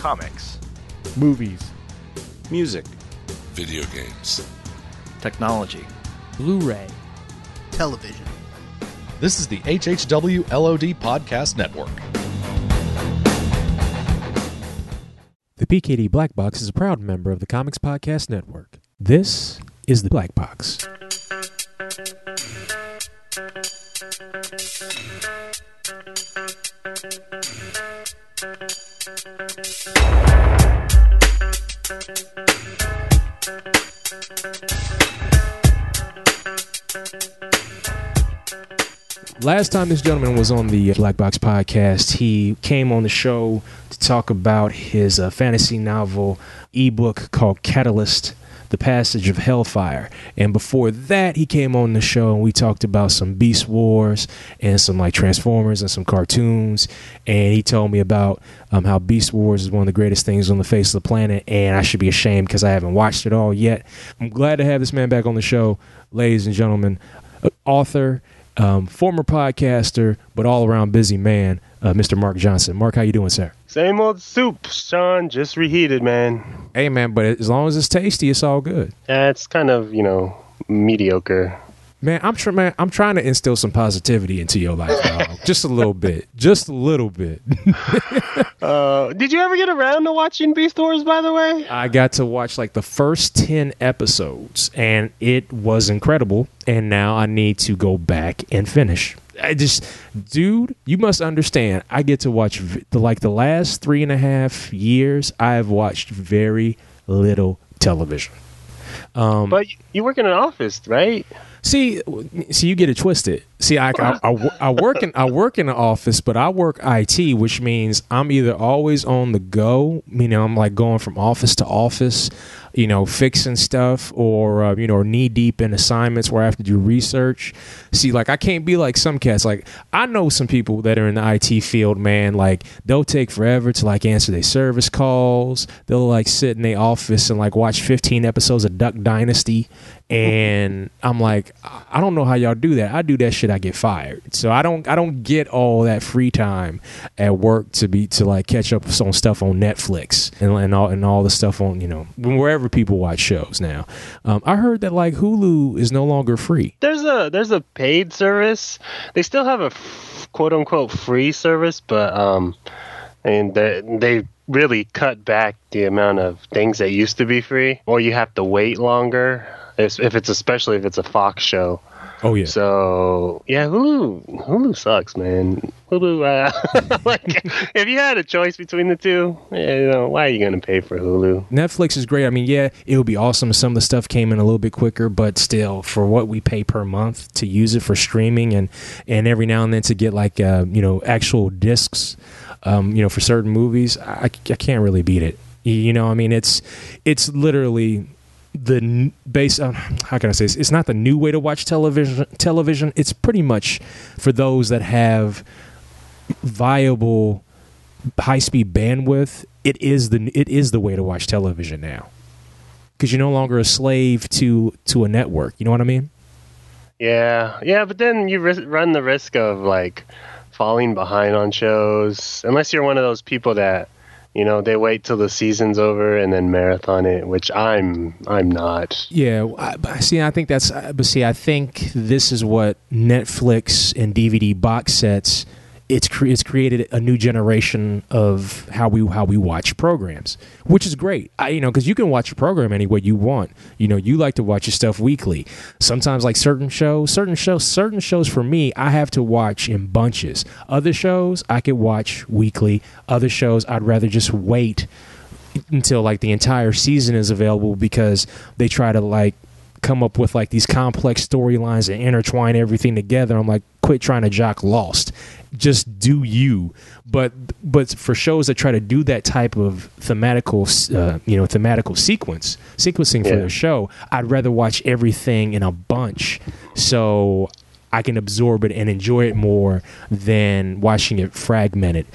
comics, movies, music, video games, technology, Blu-ray, television. This is the HHWLOD Podcast Network. The PKD Black Box is a proud member of the Comics Podcast Network. This is the Black Box. Last time this gentleman was on the Black Box podcast, he came on the show to talk about his fantasy novel ebook called Catalyst: The Passage of Hellsfire. And before that, he came on the show and we talked about some Beast Wars and some like Transformers and some cartoons. And he told me about how Beast Wars is one of the greatest things on the face of the planet, and I should be ashamed because I haven't watched it all yet. I'm glad to have this man back on the show, ladies and gentlemen. Author, former podcaster, but all-around busy man, Mr. Marc Johnson. Marc, how you doing, sir? Same old soup, Sean, just reheated, man. Hey, man, but as long as it's tasty, it's all good. Yeah, it's kind of, you know, mediocre. Man, I'm trying to instill some positivity into your lifestyle. Just a little bit. Just a little bit. Did you ever get around to watching Beast Wars, by the way? I got to watch like the first 10 episodes, and it was incredible, and now I need to go back and finish. Dude, you must understand, I get to watch, the last 3.5 years, I've watched very little television. But you work in an office, right? See, you get it twisted. See, I work in an office, but I work IT, which means I'm either always on the go, you know, I'm like going from office to office, you know, fixing stuff, or you know, knee deep in assignments where I have to do research. See, like I can't be like some cats. Like I know some people that are in the IT field, man. Like they'll take forever to like answer their service calls. They'll like sit in their office and like watch 15 episodes of Duck Dynasty. And I'm like, I don't know how y'all do that. I do that shit, I get fired. So I don't get all that free time at work to catch up on stuff on Netflix and all the stuff on, you know, wherever people watch shows now. I heard that like Hulu is no longer free. There's a paid service. They still have a quote unquote free service, but and they really cut back the amount of things that used to be free, or you have to wait longer. Especially if it's a Fox show. Oh yeah. So yeah, Hulu sucks, man. Hulu, if you had a choice between the two, you know, why are you going to pay for Hulu? Netflix is great. I mean, yeah, it would be awesome if some of the stuff came in a little bit quicker, but still, for what we pay per month to use it for streaming and every now and then to get like you know, actual discs, you know, for certain movies, I can't really beat it. You know, I mean, it's literally. The base, how can I say this? It's not the new way to watch television. It's pretty much for those that have viable high-speed bandwidth. It is the way to watch television now, because you're no longer a slave to a network. You know what I mean? Yeah. But then you run the risk of like falling behind on shows, unless you're one of those people that. You know, they wait till the season's over and then marathon it, which I'm not. Yeah, I think this is what Netflix and DVD box sets. It's created a new generation of how we watch programs, which is great. You know, because you can watch a program any way you want. You know, you like to watch your stuff weekly. Sometimes, like certain shows for me, I have to watch in bunches. Other shows I could watch weekly. Other shows I'd rather just wait until like the entire season is available, because they try to like come up with like these complex storylines and intertwine everything together. I'm like, quit trying to jock Lost. Just do you. But for shows that try to do that type of thematical sequencing for their show, I'd rather watch everything in a bunch so I can absorb it and enjoy it more than watching it fragmented.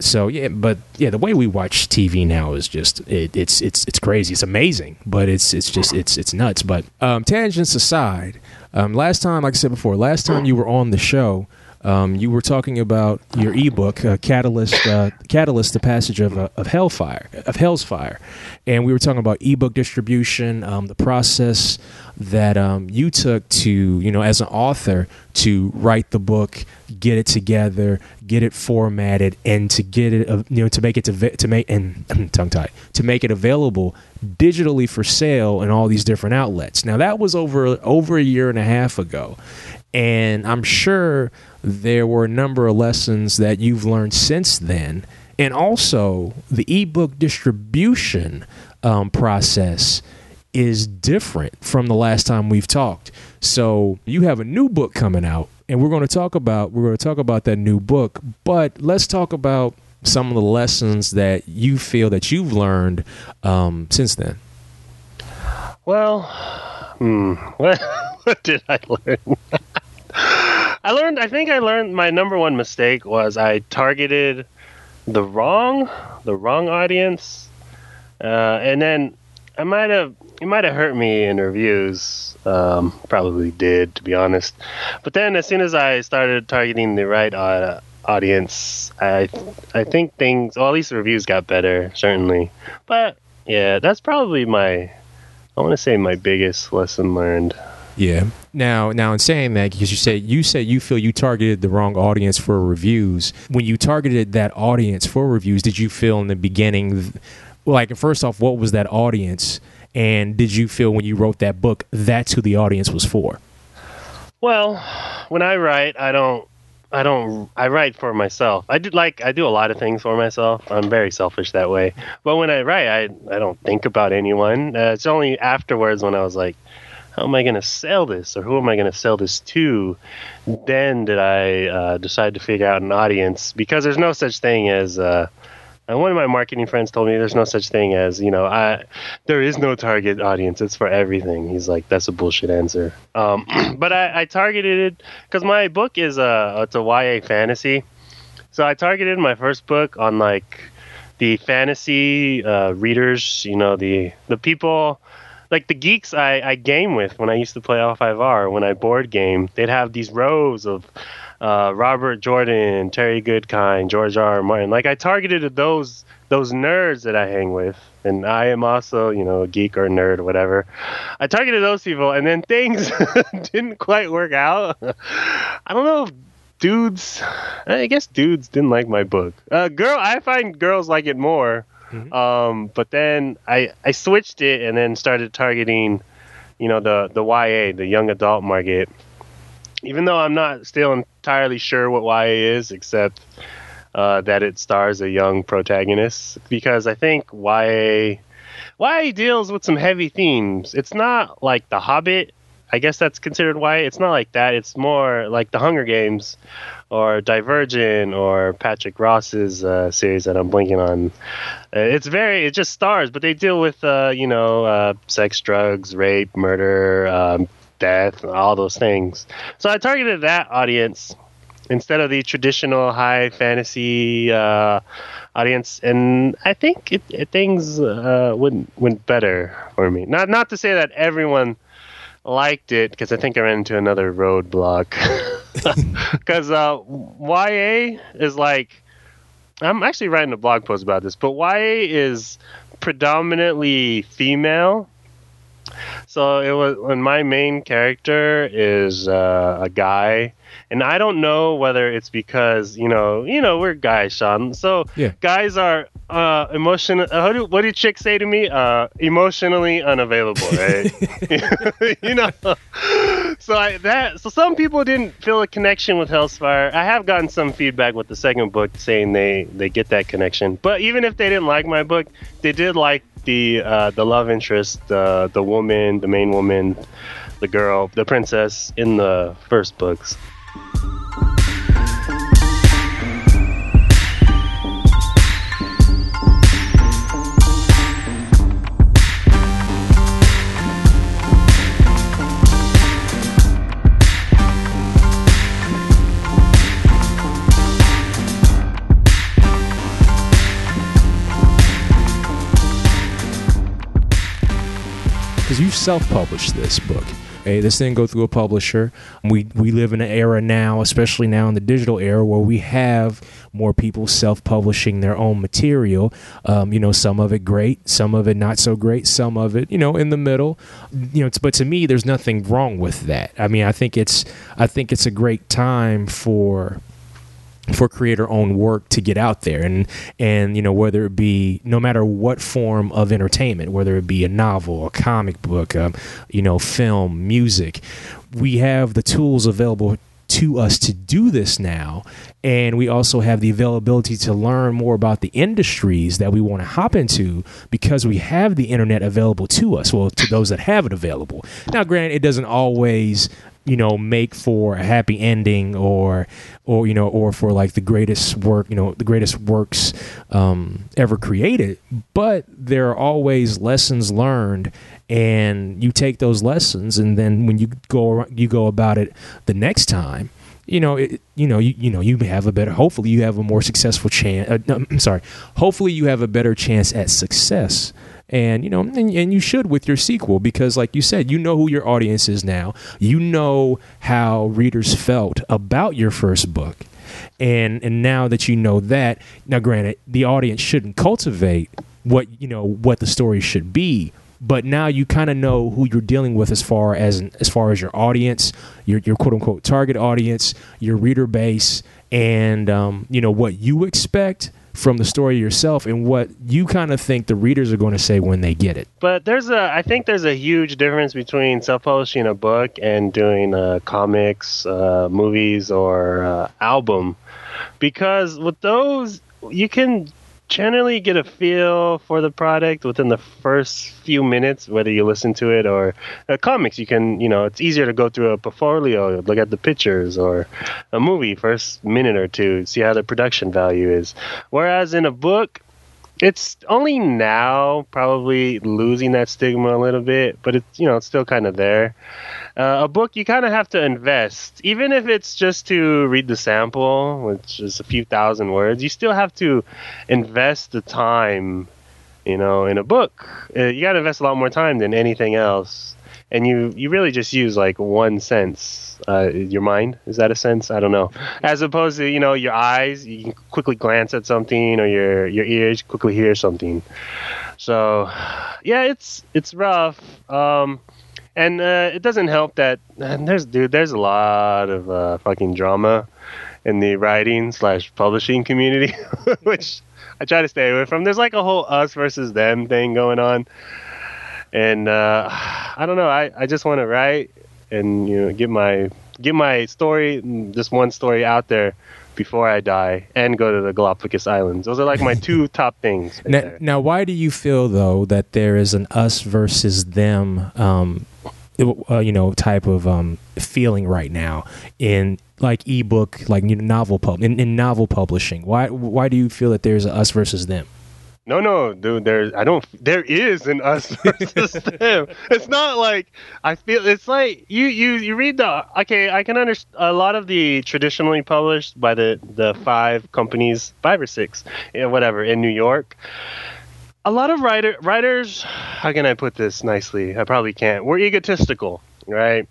So yeah, but yeah, the way we watch TV now is just it's crazy. It's amazing, but it's just nuts. But tangents aside, last time, like I said before, you were on the show, You were talking about your ebook, Catalyst: The Passage of Hellsfire, and we were talking about ebook distribution, the process that you took to, as an author, to write the book, get it together, get it formatted, and to get it, to make it to make it available digitally for sale in all these different outlets. Now, that was over a year and a half ago, and I'm sure there were a number of lessons that you've learned since then, and also the ebook distribution process is different from the last time we've talked. So you have a new book coming out, and we're going to talk about that new book, but let's talk about some of the lessons that you feel that you've learned since then. Well, what did I learn? I learned my number one mistake was I targeted the wrong audience. And then it might have hurt me in reviews. Probably did, to be honest. But then as soon as I started targeting the right audience, I think things, well, at least the reviews got better, certainly. But yeah, that's probably my biggest lesson learned. Yeah. Now in saying that, because you said you feel you targeted the wrong audience for reviews. When you targeted that audience for reviews, did you feel in the beginning, like, first off, what was that audience? And did you feel when you wrote that book, that's who the audience was for? Well, when I write, I write for myself. I do a lot of things for myself. I'm very selfish that way. But when I write, I don't think about anyone. It's only afterwards when I was like, how am I going to sell this, or who am I going to sell this to? Then did I decide to figure out an audience, because there's no such thing as one of my marketing friends told me there's no such thing as, there is no target audience. It's for everything. He's like, that's a bullshit answer. But I targeted it because my book is it's a YA fantasy. So I targeted my first book on like the fantasy readers, the people, like the geeks I game with when I used to play L5R, when I board game, they'd have these rows of Robert Jordan, Terry Goodkind, George R. R. Martin. Like, I targeted those nerds that I hang with, and I am also, a geek or nerd or whatever. I targeted those people, and then things didn't quite work out. I don't know if dudes didn't like my book. I find girls like it more. Mm-hmm. But then I switched it and then started targeting, the YA, the young adult market. Even though I'm not still entirely sure what YA is, except that it stars a young protagonist, because I think YA deals with some heavy themes. It's not like The Hobbit. I guess that's considered YA. It's not like that. It's more like The Hunger Games or Divergent or Patrick Ross's series that I'm blanking on. It just stars, but they deal with, sex, drugs, rape, murder, death, and all those things. So I targeted that audience instead of the traditional high fantasy audience, and I think things went better for me. Not to say that everyone liked it, because I think I ran into another roadblock. Because YA is like, I'm actually writing a blog post about this, but YA is predominantly female. So it was when my main character is a guy, and I don't know whether it's because we're guys, Sean. So yeah. Guys are emotional. What do chicks say to me? Emotionally unavailable, right? So some people didn't feel a connection with Hellsfire. I have gotten some feedback with the second book saying they get that connection. But even if they didn't like my book, they did like the love interest, the woman, the main woman, the girl, the princess in the first books. Because you self-published this book. Okay, this didn't go through a publisher. We live in an era now, especially now in the digital era, where we have more people self-publishing their own material. You know, some of it great, some of it not so great, some of it, you know, in the middle. You know, it's, but to me, there's nothing wrong with that. I mean, I think it's a great time for creator-owned work to get out there, and you know, whether it be, no matter what form of entertainment, whether it be a novel, a comic book, you know, film, music, we have the tools available to us to do this now, and we also have the availability to learn more about the industries that we want to hop into because we have the internet available to us. Well, to those that have it available. Now, granted, it doesn't always, you know, make for a happy ending, or you know, or for like the greatest work, you know, the greatest works ever created. But there are always lessons learned, and you take those lessons, and then when you go about it the next time, you know, you have a better. Hopefully, you have a more successful chance. Hopefully, you have a better chance at success. And, you know, and you should with your sequel, because like you said, you know who your audience is now. You know how readers felt about your first book. And now that you know that, now granted, the audience shouldn't cultivate what, you know, what the story should be. But now you kind of know who you're dealing with as far as your audience, your quote unquote target audience, your reader base, and, you know, what you expect from the story yourself and what you kind of think the readers are going to say when they get it. But I think there's a huge difference between self-publishing a book and doing comics, movies, or album, because with those you can generally get a feel for the product within the first few minutes, whether you listen to it or comics. You can, you know, it's easier to go through a portfolio, look at the pictures, or a movie first minute or two, see how the production value is. Whereas in a book, it's only now probably losing that stigma a little bit, but it's, you know, it's still kind of there. A book, you kind of have to invest, even if it's just to read the sample, which is a few thousand words. You still have to invest the time, you know, in a book. You got to invest a lot more time than anything else. And you really just use like one sense, your mind. Is that a sense? I don't know. As opposed to, you know, your eyes, you can quickly glance at something, or your ears quickly hear something. So, yeah, it's rough. And it doesn't help that there's a lot of fucking drama in the writing/publishing community, which I try to stay away from. There's like a whole us versus them thing going on. And I don't know. I just want to write and, you know, get my story, this one story, out there before I die and go to the Galapagos Islands. Those are like my two top things. Now, why do you feel, though, that there is an us versus them, you know, type of feeling right now in like ebook, like, you know, novel publishing? Why do you feel that there's an us versus them? No, dude. There is an us versus them. It's not like I feel. It's like you read the. Okay, I can understand a lot of the traditionally published by the five companies, 5 or 6, whatever, in New York. A lot of writers. How can I put this nicely? I probably can't. We're egotistical, right?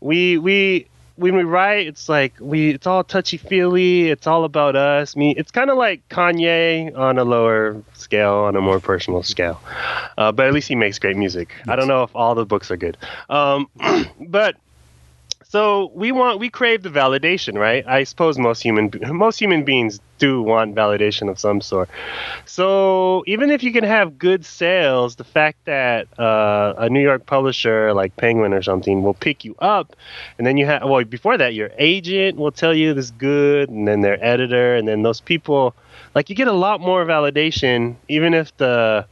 We when we write, it's like it's all touchy-feely, it's all about us, me. It's kind of like Kanye on a lower scale, on a more personal scale. But at least he makes great music. Yes. I don't know if all the books are good. But so we crave the validation, right? I suppose most human beings do want validation of some sort. So even if you can have good sales, the fact that a New York publisher like Penguin or something will pick you up, and then you have, well, before that, your agent will tell you this is good, and then their editor, and then those people, like, you get a lot more validation, even if the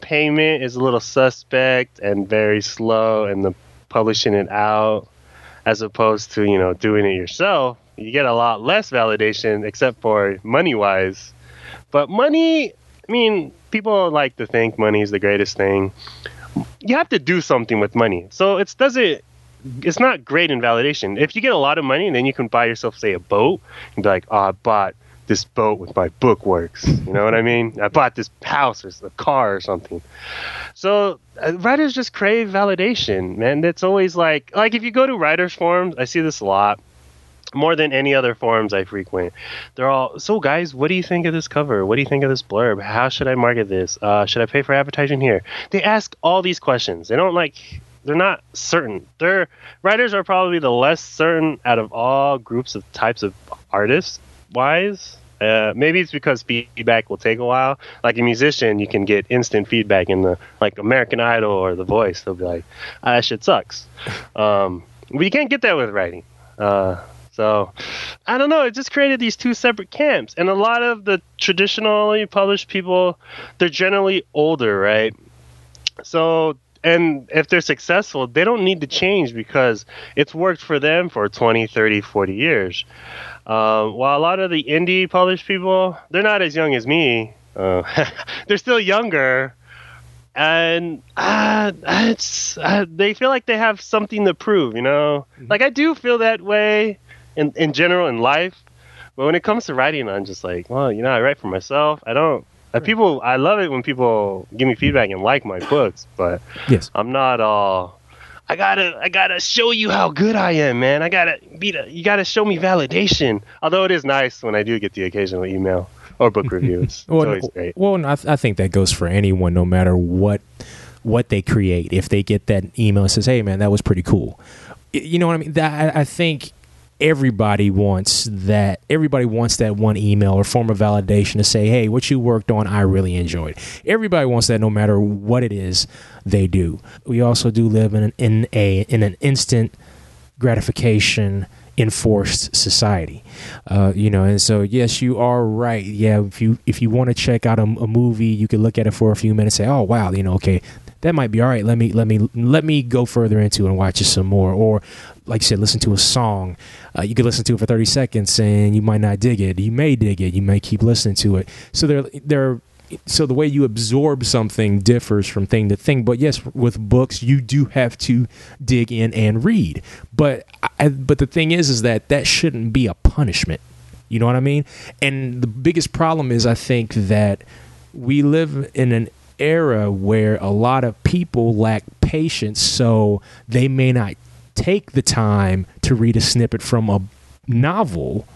payment is a little suspect and very slow, and the publishing it out, as opposed to, you know, doing it yourself. You get a lot less validation, except for money-wise. But money, I mean, people like to think money is the greatest thing. You have to do something with money. So it's not great in validation. If you get a lot of money, then you can buy yourself, say, a boat, and be like, oh, I bought this boat with my book works. You know what I mean? I bought this house or the car or something. So writers just crave validation, man. That's always like if you go to writers forums, I see this a lot. More than any other forums I frequent, they're all, so guys, what do you think of this cover? What do you think of this blurb? How should I market this? Should I pay for advertising here? They ask all these questions. They don't they're not certain. Their writers are probably the less certain out of all groups of types of artists wise. Maybe it's because feedback will take a while. Like a musician, you can get instant feedback in the American Idol or The Voice. They'll be like, that shit sucks. But you can't get that with writing. So, I don't know. It just created these two separate camps. And a lot of the traditionally published people, they're generally older, right? So, and if they're successful, they don't need to change because it's worked for them for 20, 30, 40 years. While a lot of the indie published people, they're not as young as me. They're still younger. And they feel like they have something to prove, you know? Mm-hmm. I do feel that way in general in life. But when it comes to writing, I'm just I write for myself. I don't. People, I love it when people give me feedback and like my books. But yes. I'm not all, I gotta show you how good I am, man. You gotta show me validation. Although it is nice when I do get the occasional email. Or book reviews. It's great. I think that goes for anyone, no matter what they create. If they get that email and says, hey, man, that was pretty cool. You know what I mean? I think everybody wants that. Everybody wants that one email or form of validation to say, hey, what you worked on, I really enjoyed. Everybody wants that no matter what it is they do. We also do live in an instant gratification enforced society, and so yes, you are right. Yeah, if you want to check out a movie, you can look at it for a few minutes and say, oh wow, okay, that might be all right. Let me go further into it and watch it some more. Or like you said, listen to a song. You could listen to it for 30 seconds and you might not dig it. You may dig it. You may keep listening to it. So so the way you absorb something differs from thing to thing. But yes, with books, you do have to dig in and read. But the thing is that shouldn't be a punishment. You know what I mean? And the biggest problem is, I think, that we live in an era where a lot of people lack patience, so they may not take the time to read a snippet from a novel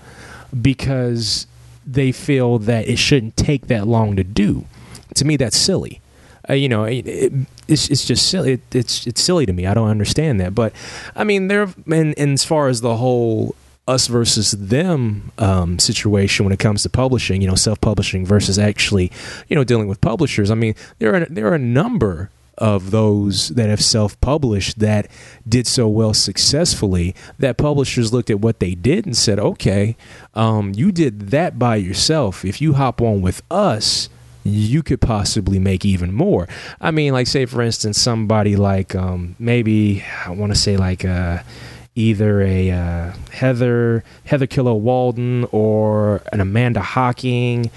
because they feel that it shouldn't take that long to do. To me, that's silly. It's just silly. It's silly to me. I don't understand that. But I mean, and as far as the whole us versus them situation when it comes to publishing, self-publishing versus actually, dealing with publishers. I mean, there are a number of those that have self-published that did so well successfully that publishers looked at what they did and said, okay, you did that by yourself. If you hop on with us, you could possibly make even more. I mean, say, for instance, somebody maybe I want to say either a Heather Killer Walden or an Amanda Hocking,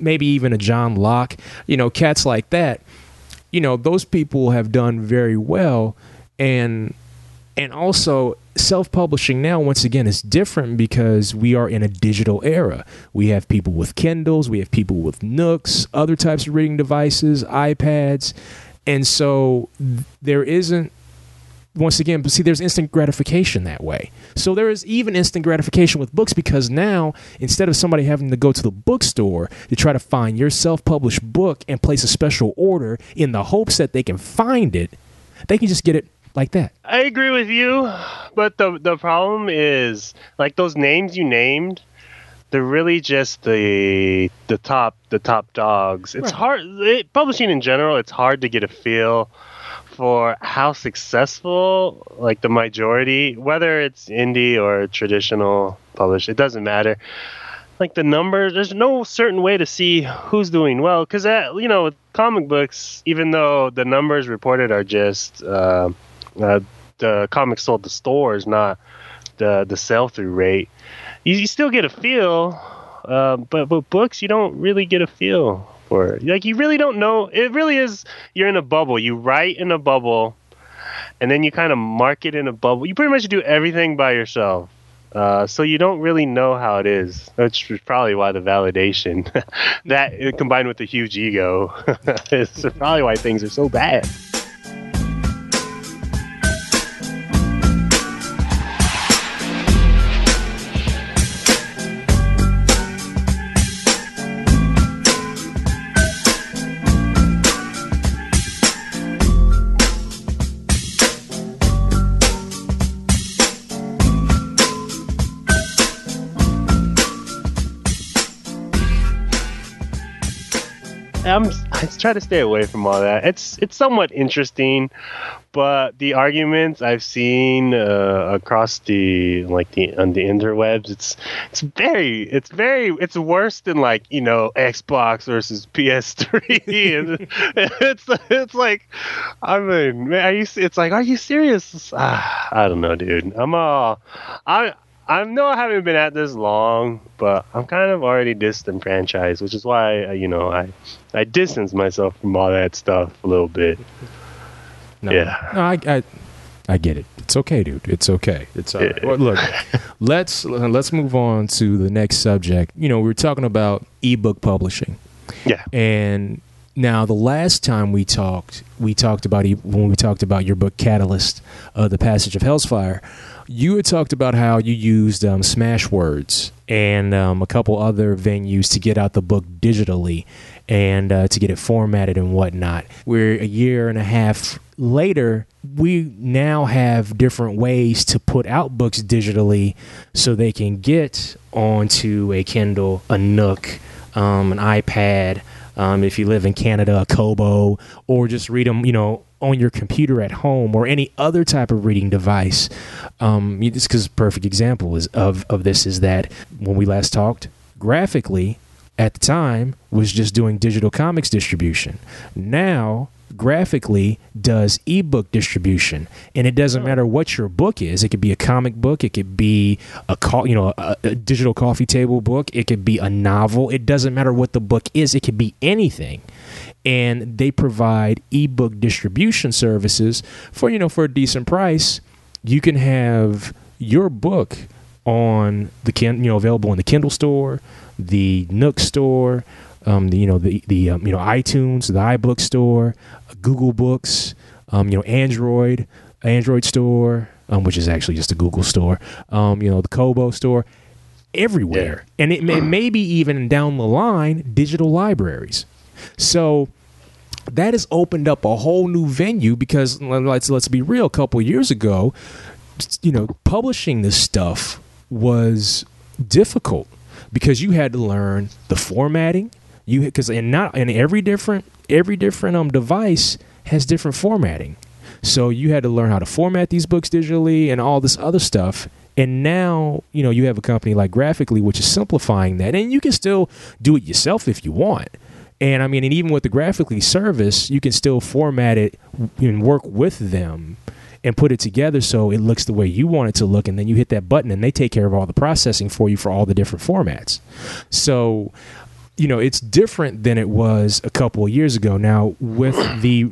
maybe even a John Locke, cats like that, those people have done very well. And also self-publishing now, once again, is different because we are in a digital era. We have people with Kindles, we have people with Nooks, other types of reading devices, iPads. And so there isn't, once again, but see, there's instant gratification that way. So there is even instant gratification with books because now, instead of somebody having to go to the bookstore to try to find your self-published book and place a special order in the hopes that they can find it, they can just get it like that. I agree with you, but the problem is, those names you named, they're really just the top dogs. It's hard. Publishing in general, it's hard to get a feel for how successful the majority, whether it's indie or traditional published, it doesn't matter. The numbers, there's no certain way to see who's doing well because with comic books, even though the numbers reported are just the comics sold to stores, not the sell through rate, you still get a feel. But with books, you don't really get a feel. Or you really don't know. It really is, you're in a bubble. You write in a bubble, and then you kind of market in a bubble. You pretty much do everything by yourself. So you don't really know how it is. That's probably why the validation, that combined with the huge ego, is probably why things are so bad. I try to stay away from all that. It's somewhat interesting, but the arguments I've seen across on the interwebs, it's worse than Xbox versus PS3. it's like, I mean, are you serious? I don't know, dude. I know I haven't been at this long, but I'm kind of already disenfranchised, which is why, I distance myself from all that stuff a little bit. No, yeah. No, I get it. It's okay, dude. It's okay. It's all right. Well, look, let's move on to the next subject. You know, we were talking about ebook publishing. Yeah. And now, the last time we talked about when we talked about your book, Catalyst, The Passage of Hellsfire. You had talked about how you used Smashwords and a couple other venues to get out the book digitally and to get it formatted and whatnot. We're a year and a half later. We now have different ways to put out books digitally so they can get onto a Kindle, a Nook, an iPad. If you live in Canada, a Kobo, or just read them, on your computer at home or any other type of reading device. Just because a perfect example of this is that when we last talked, Graphically at the time was just doing digital comics distribution. Now Graphically does ebook distribution, and it doesn't matter what your book is. It could be a comic book, it could be a digital coffee table book, it could be a novel. It doesn't matter what the book is. It could be anything, and they provide ebook distribution services for a decent price. You can have your book on the available in the Kindle store, the Nook store. iTunes, the iBook store, Google Books, Android store, which is actually just a Google store, the Kobo store, everywhere, yeah. And it may be even down the line digital libraries. So that has opened up a whole new venue because let's be real. A couple of years ago, publishing this stuff was difficult because you had to learn the formatting. Every different device has different formatting, so you had to learn how to format these books digitally and all this other stuff. And now you have a company like Graphically, which is simplifying that, and you can still do it yourself if you want. And I mean, and even with the Graphically service, you can still format it and work with them and put it together so it looks the way you want it to look, and then you hit that button and they take care of all the processing for you for all the different formats. So it's different than it was a couple of years ago. Now, with the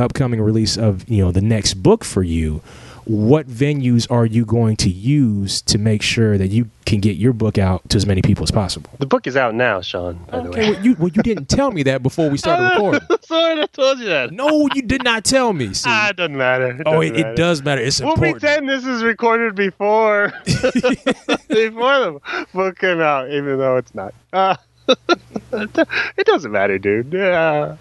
upcoming release of the next book for you, what venues are you going to use to make sure that you can get your book out to as many people as possible? The book is out now, Sean. By the way, well, you didn't tell me that before we started recording. Sorry, I told you that. No, you did not tell me. See? It doesn't matter. It does matter. It's important. We'll pretend this is recorded before the book came out, even though it's not. It doesn't matter, dude. Yeah.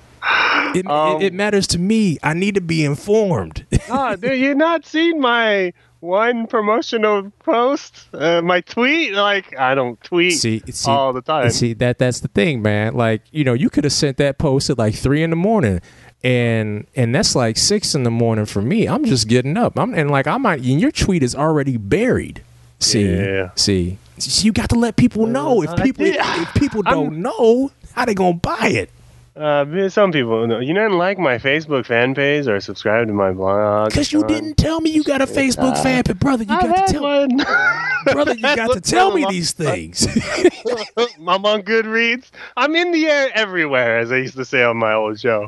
It matters to me. I need to be informed. Dude, you not seen my one promotional post? My tweet? I don't tweet all the time. See, that's the thing, man. You could have sent that post at 3 a.m. And that's 6 a.m. for me. I'm just getting up. Your tweet is already buried. See. You got to let people know. If people don't know, how they gonna buy it? Some people know. You didn't like my Facebook fan page or subscribe to my blog. Because you didn't tell me you got a Facebook fan page. Brother, you got to tell me. Brother, you got to tell me these things. I'm on Goodreads. I'm in the air everywhere, as I used to say on my old show.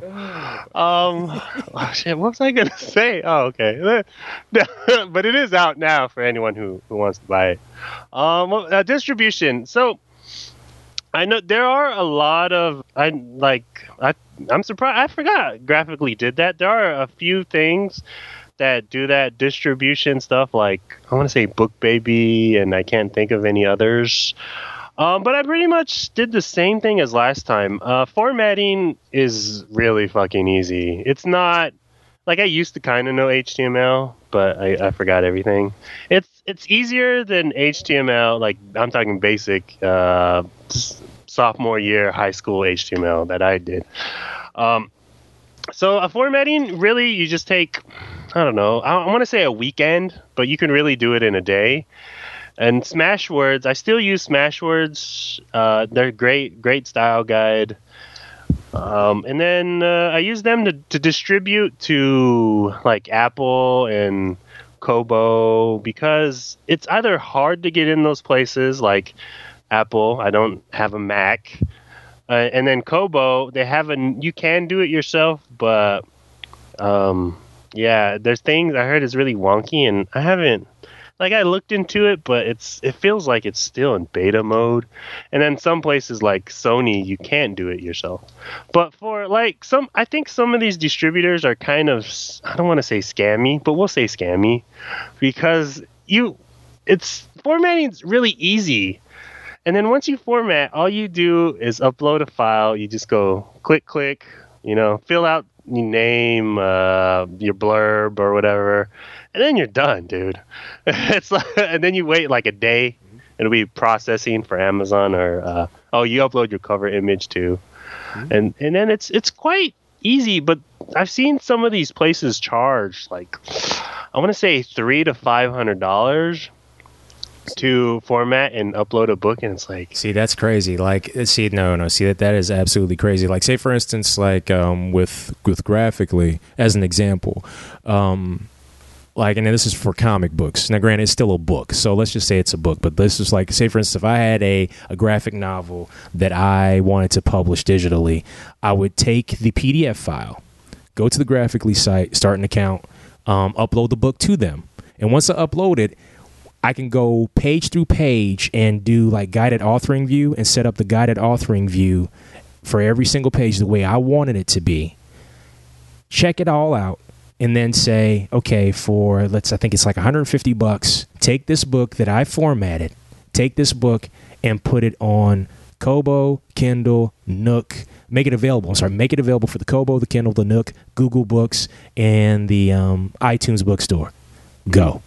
Oh, shit, what was I going to say? Oh, okay. But it is out now for anyone who wants to buy it. Distribution. So, I know there are a lot of I'm surprised I forgot Graphically did that. There are a few things that do that distribution stuff, like I want to say Book Baby, and I can't think of any others. But I pretty much did the same thing as last time. Formatting is really fucking easy. It's not like I used to kind of know HTML, but I forgot everything. It's easier than HTML. Like I'm talking basic sophomore year high school HTML that I did. So formatting, really, you just take, I don't know, I want to say a weekend, but you can really do it in a day. And Smashwords, I still use Smashwords. They're great style guide. And then I use them to distribute to like Apple and Kobo, because it's either hard to get in those places like Apple. I don't have a Mac. And then Kobo, they have you can do it yourself, but yeah, there's things I heard is really wonky, and I haven't. Like I looked into it, but it feels like it's still in beta mode. And then some places like Sony, you can't do it yourself. But for like I think some of these distributors are kind of, I don't want to say scammy, but we'll say scammy, because formatting's really easy. And then once you format, all you do is upload a file. You just go click, fill out your name, your blurb or whatever. And then you're done, dude. And then you wait like a day. It'll be processing for Amazon, or you upload your cover image too. Mm-hmm. And then it's quite easy. But I've seen some of these places charge like I want to say $300 to $500 to format and upload a book, and it's like, see, that's crazy. Like, see, no, see, that is absolutely crazy. Like, say for instance, like with Graphically as an example. Like, and this is for comic books. Now, granted, it's still a book, so let's just say it's a book. But this is like, say, for instance, if I had a graphic novel that I wanted to publish digitally, I would take the PDF file, go to the Graphically site, start an account, upload the book to them. And once I upload it, I can go page through page and do like guided authoring view and set up the guided authoring view for every single page the way I wanted it to be. Check it all out. And then say, okay, I think it's like $150, take this book that I formatted, take this book and put it on Kobo, Kindle, Nook, make it available for the Kobo, the Kindle, the Nook, Google Books, and the iTunes bookstore. Go.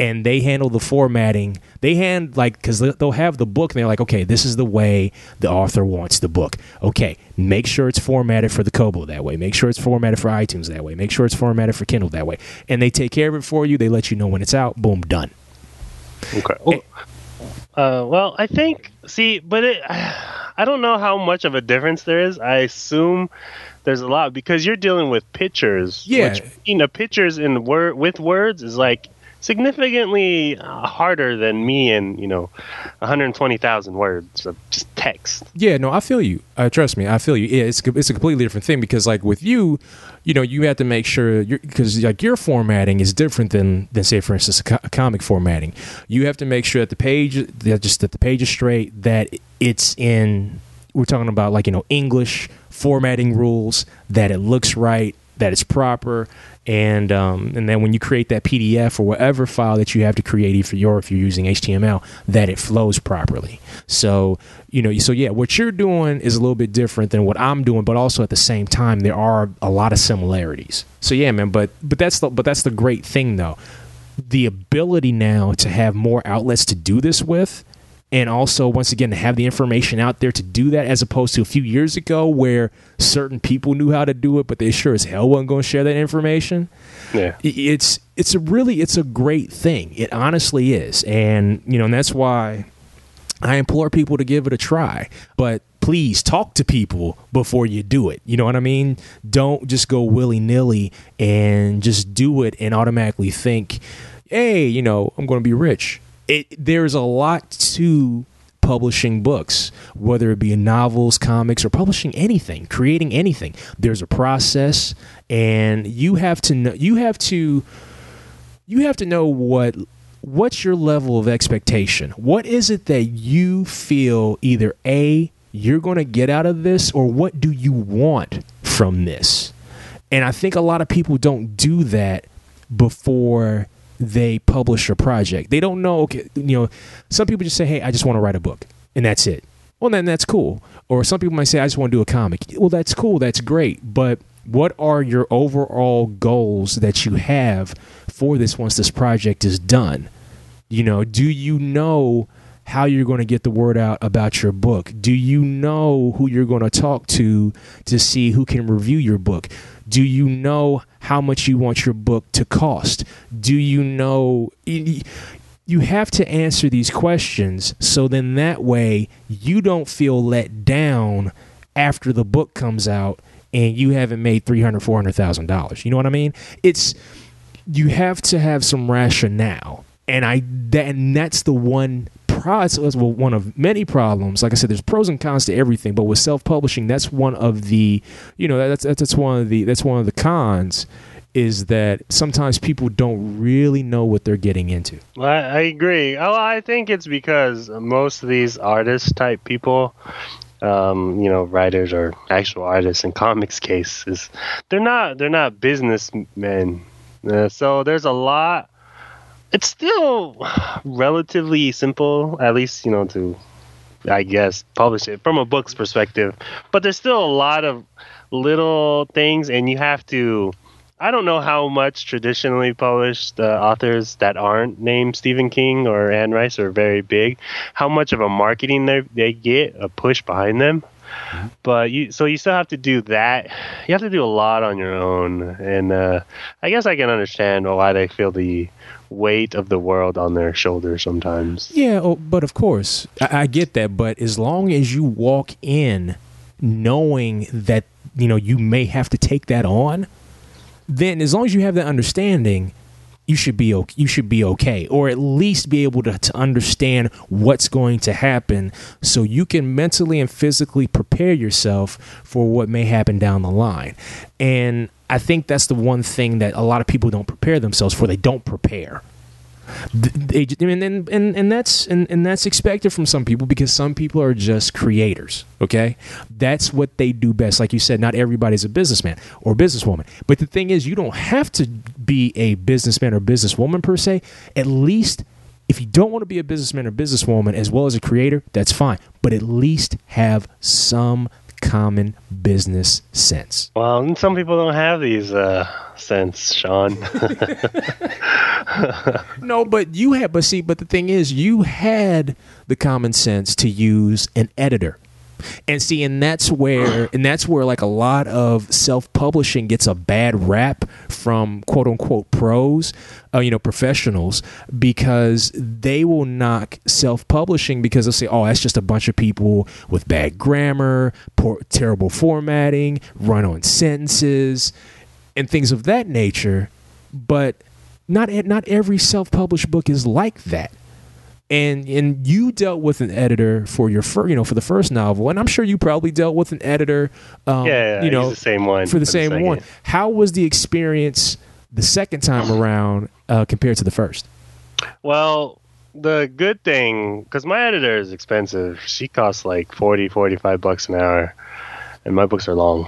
And they handle the formatting. Because they'll have the book, and they're like, okay, this is the way the author wants the book. Okay, make sure it's formatted for the Kobo that way. Make sure it's formatted for iTunes that way. Make sure it's formatted for Kindle that way. And they take care of it for you. They let you know when it's out. Boom, done. Okay. Well, I think, I don't know how much of a difference there is. I assume there's a lot, because you're dealing with pictures. Yeah. Which, pictures in word with words is like, significantly harder than me and 120,000 words of just text. Yeah, no, I feel you. Trust me, I feel you. Yeah, it's a completely different thing, because like with you, you have to make sure, because like your formatting is different than say for instance a comic formatting. You have to make sure that the page is straight, that it's in. We're talking about like English formatting rules, that it looks right, that it's proper, and then when you create that PDF or whatever file that you have to create, if you're using HTML, that it flows properly. So, yeah, what you're doing is a little bit different than what I'm doing, but also at the same time, there are a lot of similarities. So yeah, man, but that's the great thing though. The ability now to have more outlets to do this with, and also, once again, to have the information out there to do that, as opposed to a few years ago where certain people knew how to do it, but they sure as hell weren't going to share that information. Yeah, it's a great thing. It honestly is, and that's why I implore people to give it a try. But please talk to people before you do it. You know what I mean? Don't just go willy-nilly and just do it and automatically think, hey, you know, I'm going to be rich. There's a lot to publishing books, whether it be novels, comics, or publishing anything, creating anything. There's a process, and you have to know what's your level of expectation. What is it that you feel either A, you're going to get out of this, or what do you want from this? And I think a lot of people don't do that before they publish a project. They don't know, okay, you know, some people just say, hey, I just want to write a book, and that's it. Well, then that's cool. Or some people might say, I just want to do a comic. Well, that's cool. That's great. But what are your overall goals that you have for this once this project is done? You know, do you know how you're going to get the word out about your book? Do you know who you're going to talk to see who can review your book? Do you know how much you want your book to cost? Do you know? You have to answer these questions, so then that way you don't feel let down after the book comes out and you haven't made $300,000, $400,000. You know what I mean? You have to have some rationale. And that's the one process, well, one of many problems. Like I said, there's pros and cons to everything, but with self-publishing, that's one of the, you know, that's one of the cons, is that sometimes people don't really know what they're getting into. I agree. Oh, I think it's because most of these artist type people, you know, writers or actual artists in comics cases, they're not businessmen. So there's a lot. It's still relatively simple, at least, you know, to, I guess, publish it from a book's perspective. But there's still a lot of little things, and you have to, I don't know how much traditionally published authors that aren't named Stephen King or Anne Rice are very big, how much of a marketing they get, a push behind them. But you still have to do that. You have to do a lot on your own. And I guess I can understand why they feel the weight of the world on their shoulders sometimes. Yeah, but of course, I get that. But as long as you walk in knowing that, you know, you may have to take that on, then as long as you have that understanding, you should be okay, or at least be able to understand what's going to happen, so you can mentally and physically prepare yourself for what may happen down the line. And I think that's the one thing that a lot of people don't prepare themselves for. They don't prepare. That's expected from some people, because some people are just creators. Okay, that's what they do best. Like you said, not everybody's a businessman or businesswoman. But the thing is, you don't have to be a businessman or businesswoman per se. At least, if you don't want to be a businessman or businesswoman as well as a creator, that's fine. But at least have some common business sense. Well, and some people don't have these sense, Sean. No, but you have. But see, but the thing is, you had the common sense to use an editor, and see, and that's where like a lot of self-publishing gets a bad rap from quote unquote pros, you know, professionals, because they will knock self-publishing because they'll say, oh, that's just a bunch of people with bad grammar, terrible formatting, run-on sentences, and things of that nature. But not every self-published book is like that. And you dealt with an editor for your the first novel, and I'm sure you probably dealt with an editor. You know, the same one for the one. How was the experience the second time around compared to the first? Well, the good thing, because my editor is expensive, she costs like $40-45 an hour, and my books are long,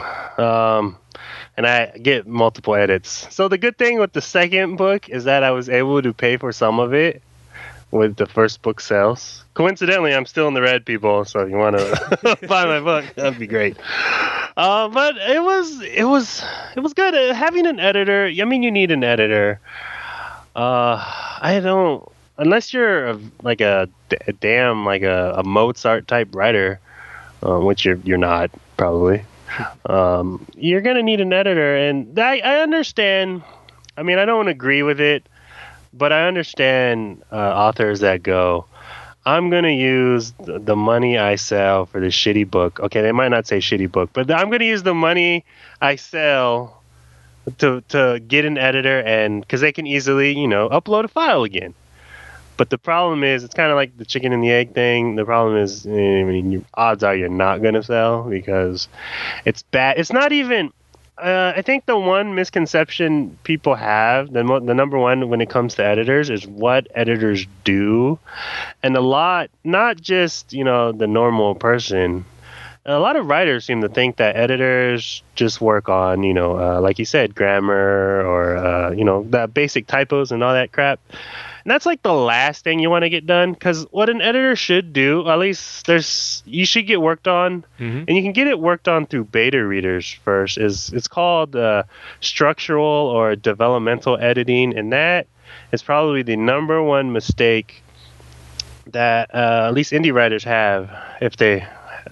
and I get multiple edits. So the good thing with the second book is that I was able to pay for some of it with the first book sales. Coincidentally, I'm still in the red, people, so if you want to buy my book, that'd be great. But it was good. Having an editor, I mean, you need an editor. I don't, unless you're like a Mozart type writer, which you're not probably. You're gonna need an editor, and I understand. I mean, I don't agree with it, but I understand authors that go, I'm going to use the money I sell for this shitty book. Okay, they might not say shitty book, but I'm going to use the money I sell to get an editor, and because they can easily, you know, upload a file again. But the problem is, it's kind of like the chicken and the egg thing. The problem is, I mean, odds are you're not going to sell because it's bad. It's not even... I think the one misconception people have, the number one when it comes to editors, is what editors do. And a lot, not just, you know, the normal person, a lot of writers seem to think that editors just work on, you know, like you said, grammar or, you know, the basic typos and all that crap. And that's like the last thing you want to get done, because what an editor should do, at least you should get worked on, and you can get it worked on through beta readers first. It's called structural or developmental editing, and that is probably the number one mistake that at least indie writers have if they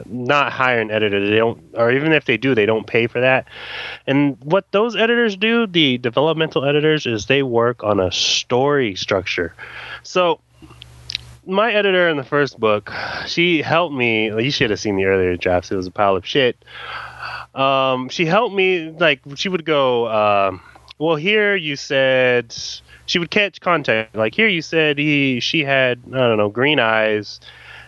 not hire an editor. They don't, or even if they do, they don't pay for that. And what those editors do, the developmental editors, is they work on a story structure. So my editor in the first book, she helped me. You should have seen the earlier drafts. It was a pile of shit. She helped me. Like, she would go, well, here you said... She would catch context. Like, here you said she had, I don't know, green eyes.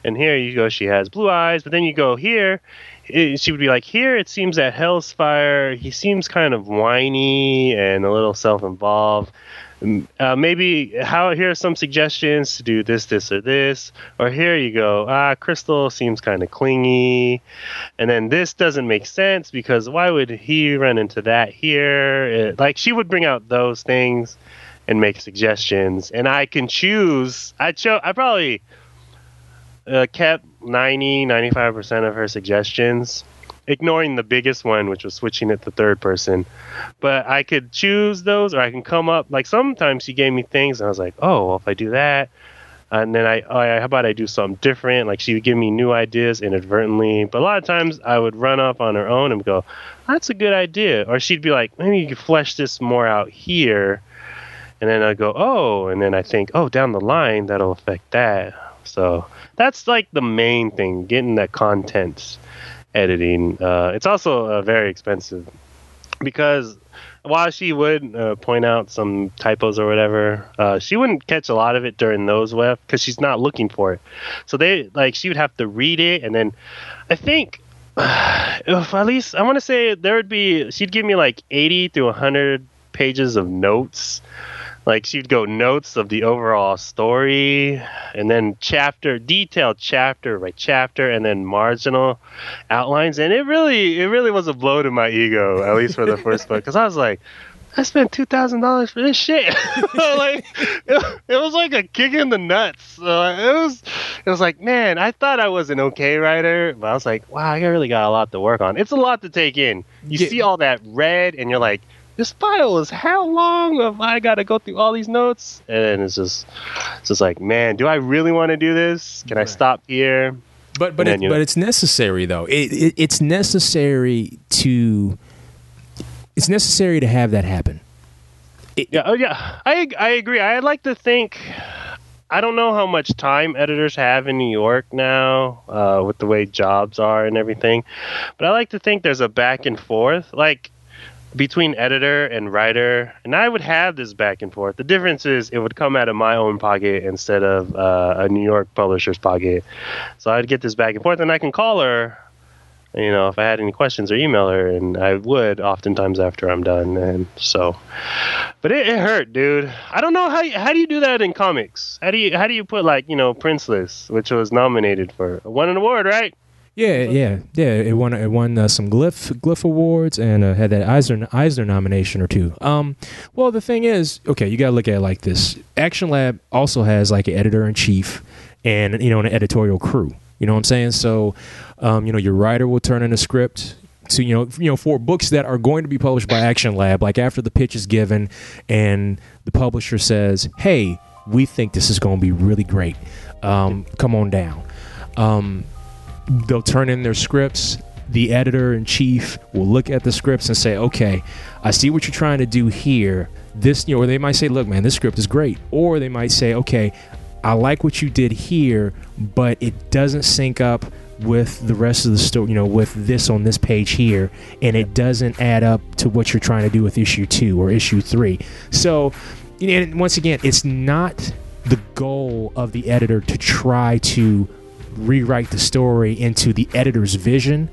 And here you go, she has blue eyes. But then you go here, she would be like, here it seems that Hellsfire, he seems kind of whiny and a little self-involved. Maybe here are some suggestions to do this, this, or this. Or here you go, Crystal seems kind of clingy. And then this doesn't make sense because why would he run into that here? Like, she would bring out those things and make suggestions. And I can choose. I probably... kept 95% of her suggestions, ignoring the biggest one, which was switching it to third person. But I could choose those, or I can come up. Like, sometimes she gave me things, and I was like, oh, well, if I do that, and then how about I do something different? Like, she would give me new ideas inadvertently. But a lot of times, I would run off on her own and go, that's a good idea. Or she'd be like, maybe you could flesh this more out here. And then I'd go, oh, and then I think, oh, down the line, that'll affect that. So that's like the main thing, getting that content editing. It's also very expensive because while she would point out some typos or whatever, she wouldn't catch a lot of it during those web because she's not looking for it. So she would have to read it. And then I think at least I want to say she'd give me like 80 to 100 pages of notes. Like, she'd go notes of the overall story, and then detailed chapter by chapter, and then marginal outlines. And it really was a blow to my ego, at least for the first book, because I was like, I spent $2,000 for this shit. Like, it was like a kick in the nuts. It was like, man, I thought I was an okay writer, but I was like, wow, I really got a lot to work on. It's a lot to take in. You see all that red, and you're like, this file is how long have I got to go through all these notes? And it's just like, man, do I really want to do this? Can I stop here? But it's necessary though. It's necessary to have that happen. I agree. I like to think. I don't know how much time editors have in New York now with the way jobs are and everything, but I like to think there's a back and forth between editor and writer, and I would have this back and forth. The difference is it would come out of my own pocket instead of a New York publisher's pocket. So I'd get this back and forth, and I can call her, you know, if I had any questions, or email her, and I would oftentimes after I'm done. And so, but it hurt, dude. I don't know how do you do that in comics? How do you put, like, you know, Princeless, which was nominated for won an award, right? Yeah. It won some Glyph awards and had that Eisner nomination or two. Well, the thing is, okay, you gotta look at it like this. Action Lab also has like an editor in chief and, you know, an editorial crew. You know what I'm saying? So, you know, your writer will turn in a script. So, you know, for books that are going to be published by Action Lab, like after the pitch is given and the publisher says, "Hey, we think this is going to be really great. Come on down." They'll turn in their scripts. The editor-in-chief will look at the scripts and say, okay, I see what you're trying to do here. This, you know, or they might say, look, man, this script is great. Or they might say, okay, I like what you did here, but it doesn't sync up with the rest of the story, you know, with this on this page here, and it doesn't add up to what you're trying to do with issue 2 or issue 3. So, and once again, it's not the goal of the editor to try to rewrite the story into the editor's vision,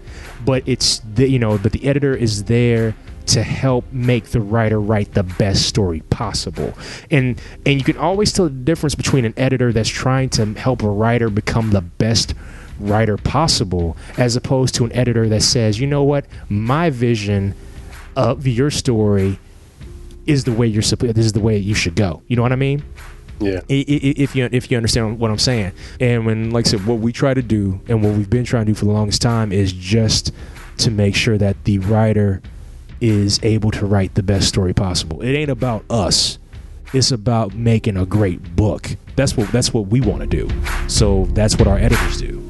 but it's the, you know, but the editor is there to help make the writer write the best story possible. And you can always tell the difference between an editor that's trying to help a writer become the best writer possible, as opposed to an editor that says, you know what, my vision of your story is the way you're this is the way you should go. You know what I mean? Yeah. If you understand what I'm saying. And when, like I said, what we try to do and what we've been trying to do for the longest time is just to make sure that the writer is able to write the best story possible. It ain't about us. It's about making a great book. That's what we want to do. So that's what our editors do.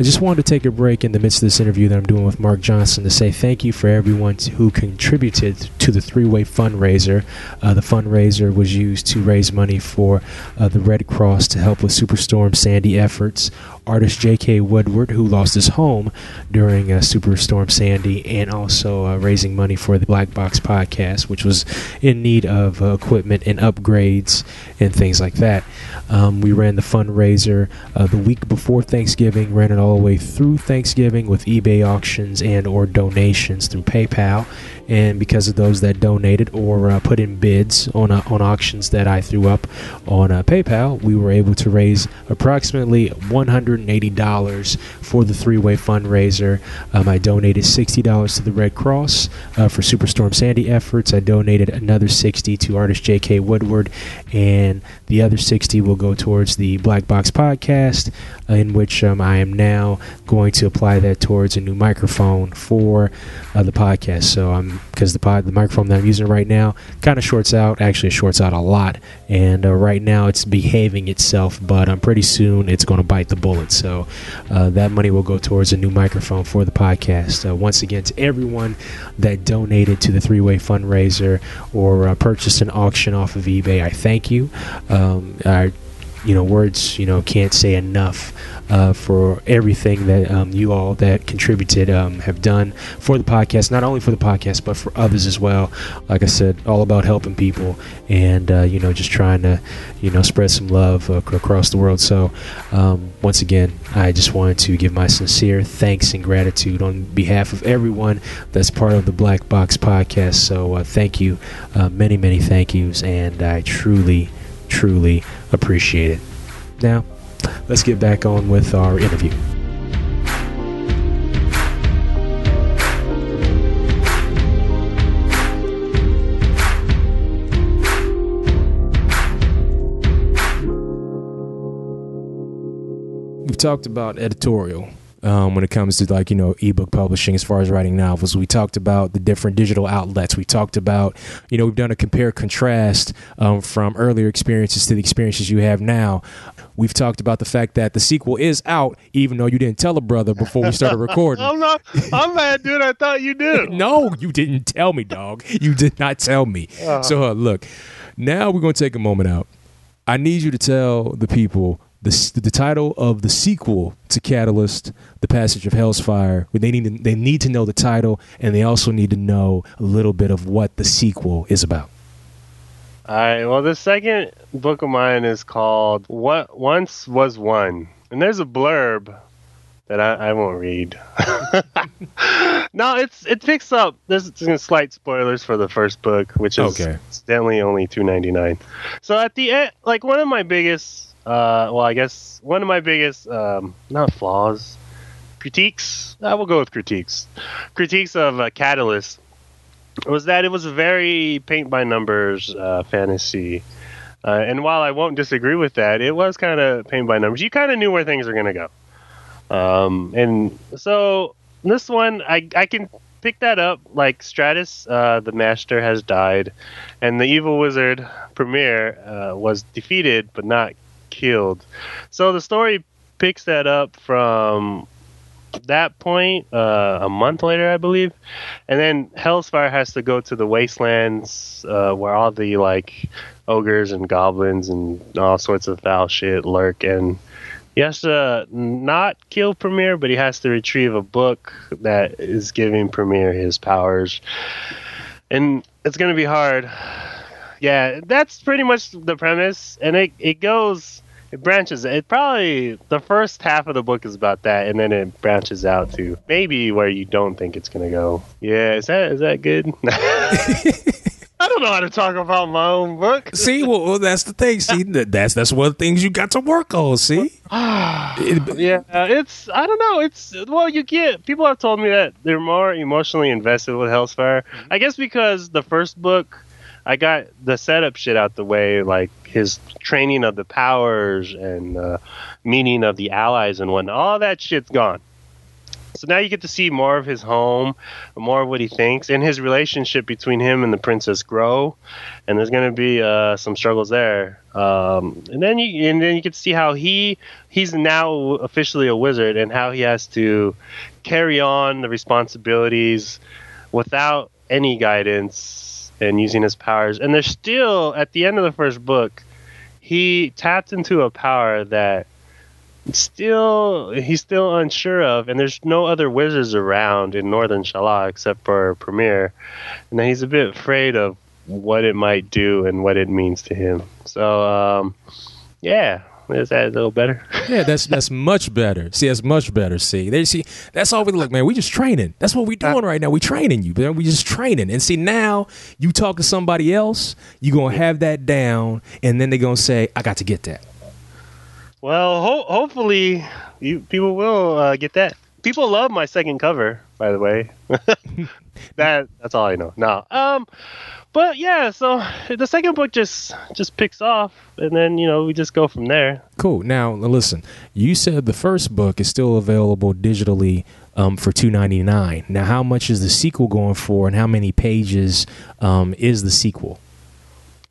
I just wanted to take a break in the midst of this interview that I'm doing with Marc Johnson to say thank you for everyone who contributed to the three-way fundraiser. The fundraiser was used to raise money for the Red Cross to help with Superstorm Sandy efforts. Artist J.K. Woodward, who lost his home during Superstorm Sandy, and also raising money for the Black Box podcast, which was in need of equipment and upgrades and things like that. We ran the fundraiser the week before Thanksgiving, ran it all the way through Thanksgiving with eBay auctions and or donations through PayPal. And because of those that donated or put in bids on auctions that I threw up on PayPal, we were able to raise approximately $180 for the three-way fundraiser. I donated $60 to the Red Cross for Superstorm Sandy efforts. I donated another $60 to artist J.K. Woodward, and the other $60 will go towards the Black Box podcast, in which I am now going to apply that towards a new microphone for the podcast. So I'm, because the microphone that I'm using right now kind of shorts out, actually shorts out a lot, and right now it's behaving itself, but pretty soon it's going to bite the bullet. So that money will go towards a new microphone for the podcast. Once again, to everyone that donated to the three-way fundraiser or purchased an auction off of eBay, I thank you. Words, can't say enough for everything that you all that contributed have done for the podcast, not only for the podcast, but for others as well. Like I said, all about helping people and, just trying to, spread some love across the world. So once again, I just wanted to give my sincere thanks and gratitude on behalf of everyone that's part of the Black Box podcast. So thank you. Many, many thank yous. And I truly appreciate it. Now, let's get back on with our interview. We've talked about editorial when it comes to ebook publishing as far as writing novels. We talked about the different digital outlets. We talked about, we've done a compare contrast from earlier experiences to the experiences you have now. We've talked about the fact that the sequel is out, even though you didn't tell a brother before we started recording. I'm mad, dude. I thought you did. No, you didn't tell me, dog. You did not tell me. So look, now we're going to take a moment out. I need you to tell the people the title of the sequel to Catalyst, The Passage of Hellsfire. They need to know the title, and they also need to know a little bit of what the sequel is about. All right, well, the second book of mine is called What Once Was One. And there's a blurb that I won't read. No, it picks up. There's slight spoilers for the first book, which is incidentally only $2.99. So at the end, one of my biggest... one of my biggest, not flaws, critiques. I will go with critiques. Critiques of Catalyst was that it was a very paint-by-numbers fantasy. And while I won't disagree with that, it was kind of paint-by-numbers. You kind of knew where things were going to go. And so this one, I can pick that up. Stratus, the master, has died. And the evil wizard, Premier, was defeated but not killed. So the story picks that up from that point a month later, I believe. And then Hellsfire has to go to the wastelands where all the like ogres and goblins and all sorts of foul shit lurk, and he has to not kill Premier, but he has to retrieve a book that is giving Premier his powers. And it's going to be hard. Yeah, that's pretty much the premise. And it branches. It probably, the first half of the book is about that, and then it branches out to maybe where you don't think it's going to go. Yeah, is that good? I don't know how to talk about my own book. See, well, that's the thing. See, that's one of the things you got to work on. See, yeah, it's, I don't know. It's, well, you get, people have told me that they're more emotionally invested with Hellsfire. I guess because the first book, I got the setup shit out the way, like his training of the powers and meeting of the allies and whatnot. All that shit's gone. So now you get to see more of his home, more of what he thinks, and his relationship between him and the Princess grow. And there's going to be some struggles there. And then you get to see how he's now officially a wizard, and how he has to carry on the responsibilities without any guidance and using his powers. And there's still, at the end of the first book, he tapped into a power that he's still unsure of, and there's no other wizards around in Northern Shala except for Premier, and then he's a bit afraid of what it might do and what it means to him. So yeah, is that a little better? Yeah, that's much better. See, that's much better. See, they see that's all we look, man. We just training. That's what we doing right now. We training you, man. We just training. And see, now you talk to somebody else, you gonna have that down, and then they gonna say, "I got to get that." Well, hopefully people will get that. People love my second cover, by the way. That's all I know. No. But yeah, so the second book just picks off, and then, you know, we just go from there. Cool. Now, listen, you said the first book is still available digitally for $2.99. Now, how much is the sequel going for, and how many pages is the sequel?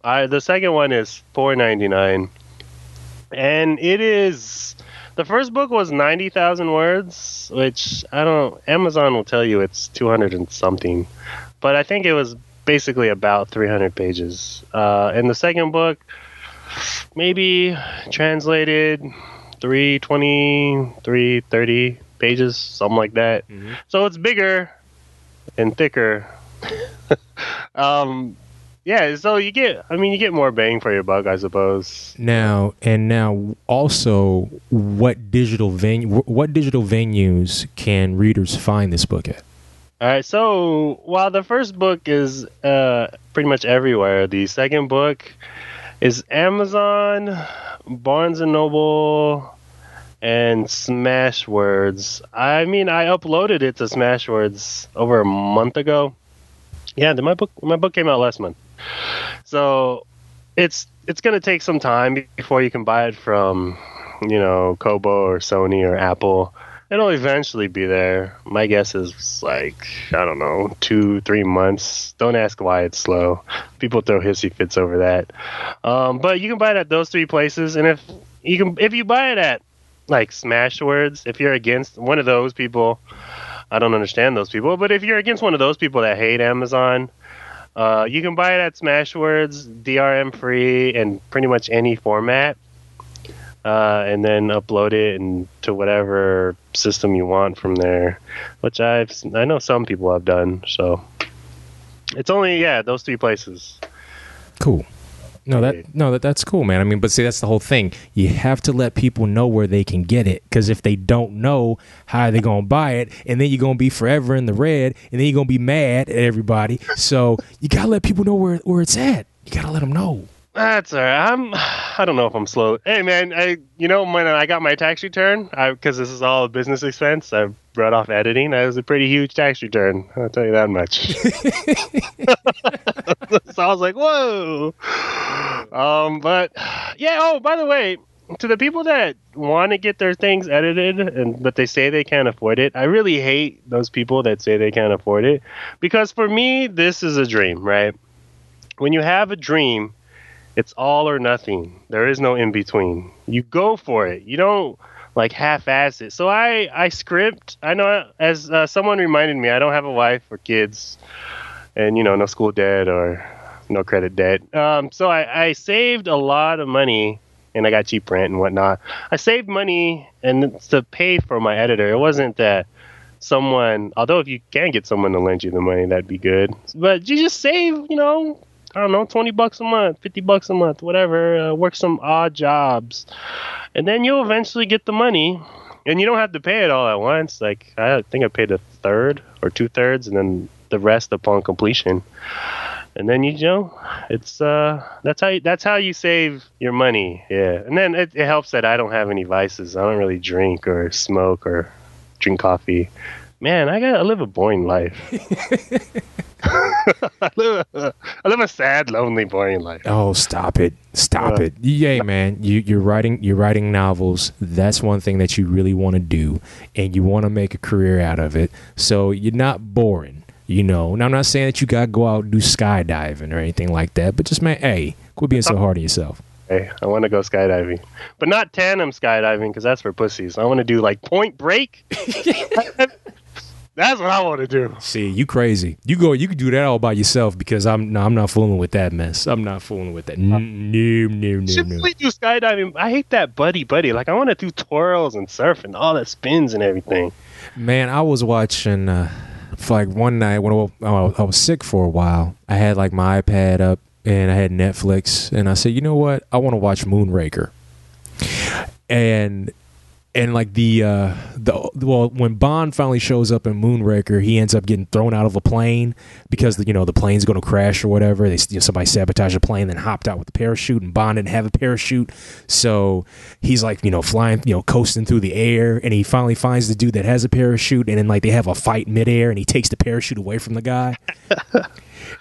The second one is $4.99. And it is, the first book was 90,000 words, which Amazon will tell you it's 200 and something. But I think it was basically about 300 pages. And the second book, maybe translated 320, 330 pages, something like that. Mm-hmm. So it's bigger and thicker. Yeah, so you get more bang for your buck, I suppose. Now also, what digital venues can readers find this book at? All right, so while the first book is pretty much everywhere, the second book is Amazon, Barnes & Noble, and Smashwords. I mean, I uploaded it to Smashwords over a month ago. Yeah, my book came out last month. So it's going to take some time before you can buy it from, you know, Kobo or Sony or Apple. It'll eventually be there. My guess is, like, I don't know, 2-3 months. Don't ask why it's slow. People throw hissy fits over that. But you can buy it at those three places. And if you buy it at, like, Smashwords, if you're against one of those people, I don't understand those people, but if you're against one of those people that hate Amazon, you can buy it at Smashwords, DRM free, in pretty much any format, and then upload it to whatever system you want from there, which I know some people have done. So it's only those three places. Cool. No, that's cool, man. I mean, but see, that's the whole thing. You have to let people know where they can get it, because if they don't know, how are they going to buy it? And then you're going to be forever in the red, and then you're going to be mad at everybody. So you got to let people know where it's at. You got to let them know. That's all right. I don't know if I'm slow. Hey, man, when I got my tax return, because this is all a business expense, I brought off editing. That was a pretty huge tax return, I'll tell you that much. So I was like, whoa. But yeah. Oh, by the way, to the people that want to get their things edited, but they say they can't afford it, I really hate those people that say they can't afford it, because for me, this is a dream, right? When you have a dream, it's all or nothing. There is no in between. You go for it. You don't like half-ass it. So I script. I know, as someone reminded me, I don't have a wife or kids, and no school debt or no credit debt. So I saved a lot of money, and I got cheap rent and whatnot. I saved money and to pay for my editor. It wasn't that someone, although if you can get someone to lend you the money, that'd be good. But you just save, I don't know, $20 a month, $50 a month, whatever. Work some odd jobs, and then you'll eventually get the money, and you don't have to pay it all at once. Like I think I paid a third or 2/3, and then the rest upon completion. And then it's that's how you save your money. Yeah, and then it helps that I don't have any vices. I don't really drink or smoke or drink coffee. Man, I live a boring life. I live a sad, lonely, boring life. Oh, stop it! Stop it! Yay, man! You're writing novels. That's one thing that you really want to do, and you want to make a career out of it. So you're not boring, And I'm not saying that you gotta go out and do skydiving or anything like that, but just, man, hey, quit being so hard on yourself. Hey, I want to go skydiving, but not tandem skydiving because that's for pussies. I want to do like Point Break. That's what I want to do. See, you crazy. You can do that all by yourself because I'm not fooling with that mess. I'm not fooling with that. No. Should we do skydiving? I hate that buddy. Like I want to do twirls and surf and all that spins and everything. Man, I was watching for like one night when I was sick for a while. I had like my iPad up and I had Netflix and I said, you know what? I want to watch Moonraker. And like when Bond finally shows up in Moonraker, he ends up getting thrown out of a plane because the plane's going to crash or whatever. Somebody sabotaged the plane, then hopped out with a parachute, and Bond didn't have a parachute, so he's like flying, coasting through the air, and he finally finds the dude that has a parachute, and then like they have a fight midair, and he takes the parachute away from the guy.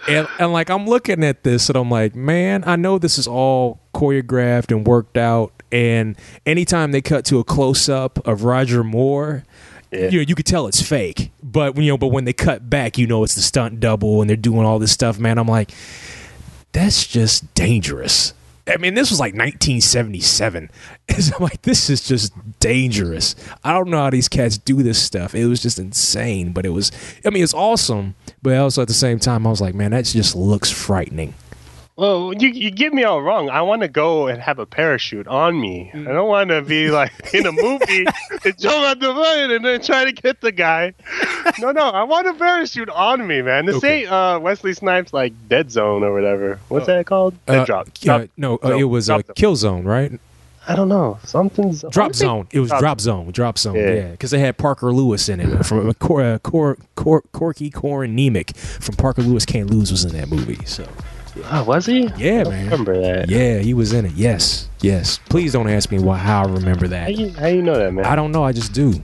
And like I'm looking at this, and I'm like, man, I know this is all choreographed and worked out. And anytime they cut to a close up of Roger Moore, you could tell it's fake. But when they cut back, it's the stunt double, and they're doing all this stuff. Man, I'm like, that's just dangerous. I mean, this was like 1977. So I'm like, this is just dangerous. I don't know how these cats do this stuff. It was just insane, but it's awesome. But also at the same time, I was like, man, that just looks frightening. Well, you get me all wrong. I want to go and have a parachute on me. I don't want to be like in a movie and jump out the plane and then try to get the guy. No, I want a parachute on me, man. This ain't Wesley Snipes like Dead Zone or whatever. What's that called? Dead Drop. It was a Kill Zone, right? I don't know. Something's Drop Zone. It was Drop Zone. Drop Zone. Yeah, because they had Parker Lewis in it from Corky Koren-Nemec from Parker Lewis Can't Lose was in that movie. So. Oh, was he? Yeah, man. I remember that. Yeah, he was in it. Yes. Please don't ask me how I remember that. How you know that, man? I don't know. I just do.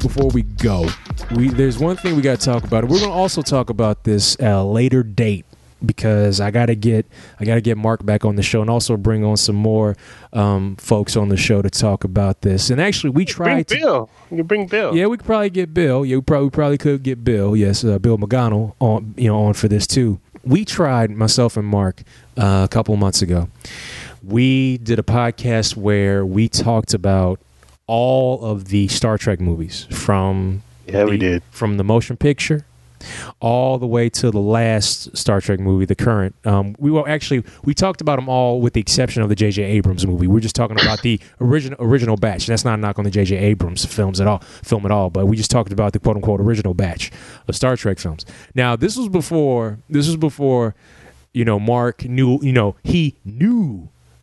Before we go, there's one thing we got to talk about. We're going to also talk about this at a later date because I got to get Marc back on the show and also bring on some more folks on the show to talk about this. And actually, we tried to bring Bill. You can bring Bill. Yeah, we could probably get Bill. Yeah, we probably could get Bill. Yes, Bill McGonnell on on for this too. We tried, myself and Marc, a couple months ago. We did a podcast where we talked about all of the Star Trek movies from the motion picture all the way to the last Star Trek movie, the current. We talked about them all with the exception of the J.J. Abrams movie. We're just talking about the original batch. That's not a knock on the J.J. Abrams film at all, but we just talked about the quote unquote original batch of Star Trek films. Now this was before Marc knew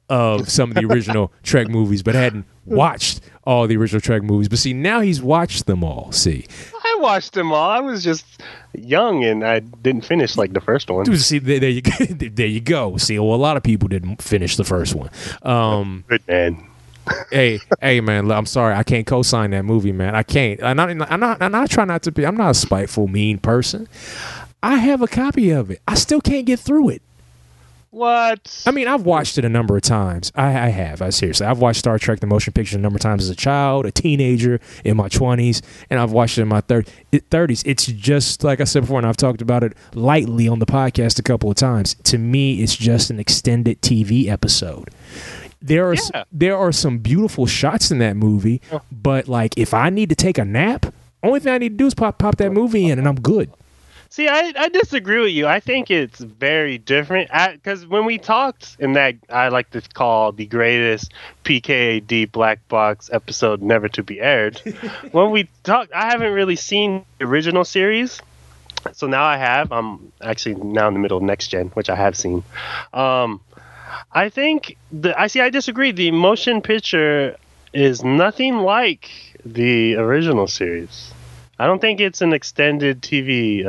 of some of the original Trek movies, but hadn't watched all the original Trek movies. But see, now he's watched them all. See, I watched them all. I was just young and I didn't finish like the first one. Dude, see, there you go. See, well, a lot of people didn't finish the first one. Good man. hey man, I'm sorry, I can't co-sign that movie, man. I can't. I'm not trying not to be. I'm not a spiteful, mean person. I have a copy of it. I still can't get through it. What? I mean, I've watched it a number of times. I have. Seriously, I've watched Star Trek: The Motion Picture a number of times as a child, a teenager, in my 20s, and I've watched it in my 30s. It's just, like I said before, and I've talked about it lightly on the podcast a couple of times. To me, it's just an extended TV episode. There are some beautiful shots in that movie, but like if I need to take a nap, only thing I need to do is pop that movie in, and I'm good. See, I disagree with you. I think it's very different. Because when we talked in that, I like to call the greatest PKD Black Box episode never to be aired. When we talked, I haven't really seen the original series. So now I have. I'm actually now in the middle of Next Gen, which I have seen. I think, I disagree. The motion picture is nothing like the original series. I don't think it's an extended TV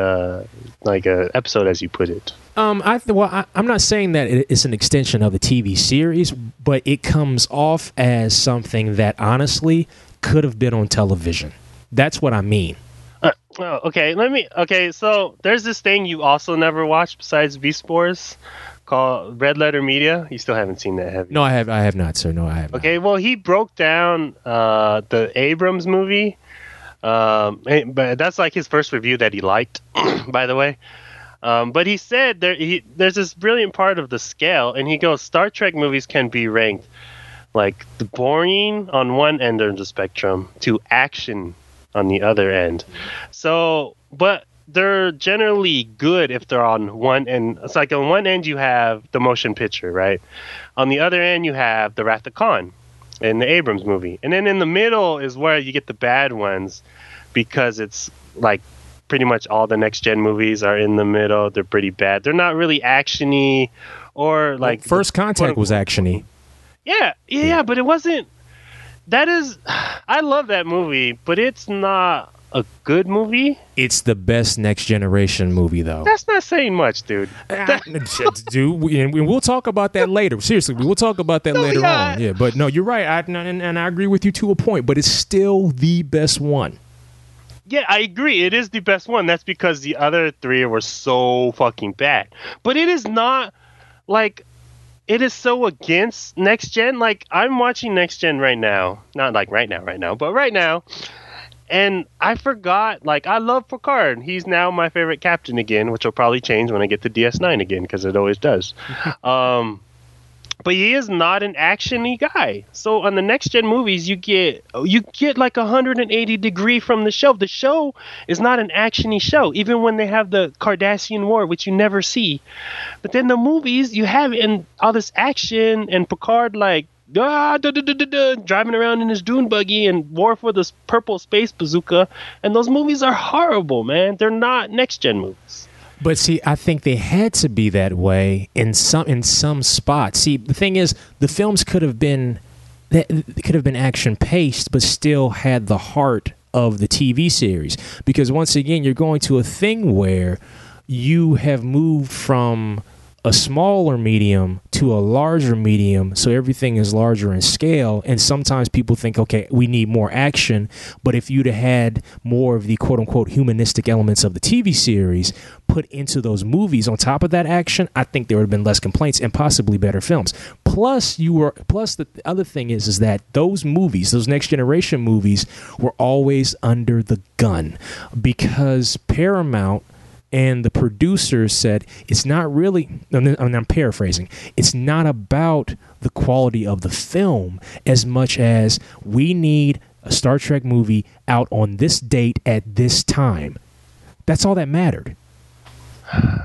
like a episode, as you put it. I'm not saying that it's an extension of the TV series, but it comes off as something that honestly could have been on television. That's what I mean. So there's this thing you also never watched besides Beast Wars called Red Letter Media. You still haven't seen that, have you? No, I have not, sir. No, I have not. Okay, well, he broke down the Abrams movie. But that's like his first review that he liked, by the way. But he said there's this brilliant part of the scale, and he goes, Star Trek movies can be ranked like the boring on one end of the spectrum to action on the other end. So, but they're generally good if they're on one end. It's like on one end you have the motion picture, right? On the other end you have the Wrath of Khan. In the Abrams movie. And then in the middle is where you get the bad ones because it's like pretty much all the Next Gen movies are in the middle. They're pretty bad. They're not really action-y or like... Well, First Contact was action-y. Yeah, but it wasn't... That is... I love that movie, but it's not a good movie. It's the best Next Generation movie, though. That's not saying much, dude. Dude, and we'll talk about that later. Seriously, we'll talk about that later on. Yeah, but no, you're right, and I agree with you to a point, but it's still the best one. Yeah, I agree. It is the best one. That's because the other three were so fucking bad. But it is not, like... It is so against Next Gen. Like, I'm watching Next Gen right now. Not like right now, but right now. And I forgot, like, I love Picard. He's now my favorite captain again, which will probably change when I get to DS9 again, because it always does. But he is not an action-y guy. So on the Next Gen movies, you get like 180 degree from the show. The show is not an action-y show, even when they have the Cardassian War, which you never see. But then the movies, you have in all this action and Picard, like, driving around in his dune buggy and Worf with his purple space bazooka. And those movies are horrible, man. They're not Next Gen movies. But see, I think they had to be that way in some spots. See, the thing is, the films could have been action paced, but still had the heart of the TV series. Because once again, you're going to a thing where you have moved from a smaller medium to a larger medium, so everything is larger in scale, and sometimes people think, okay, we need more action, but if you'd have had more of the quote-unquote humanistic elements of the TV series put into those movies on top of that action, I think there would have been less complaints and possibly better films. Plus the other thing is that those movies, those Next Generation movies, were always under the gun because Paramount and the producer said, it's not really, and I'm paraphrasing, it's not about the quality of the film as much as we need a Star Trek movie out on this date at this time. That's all that mattered.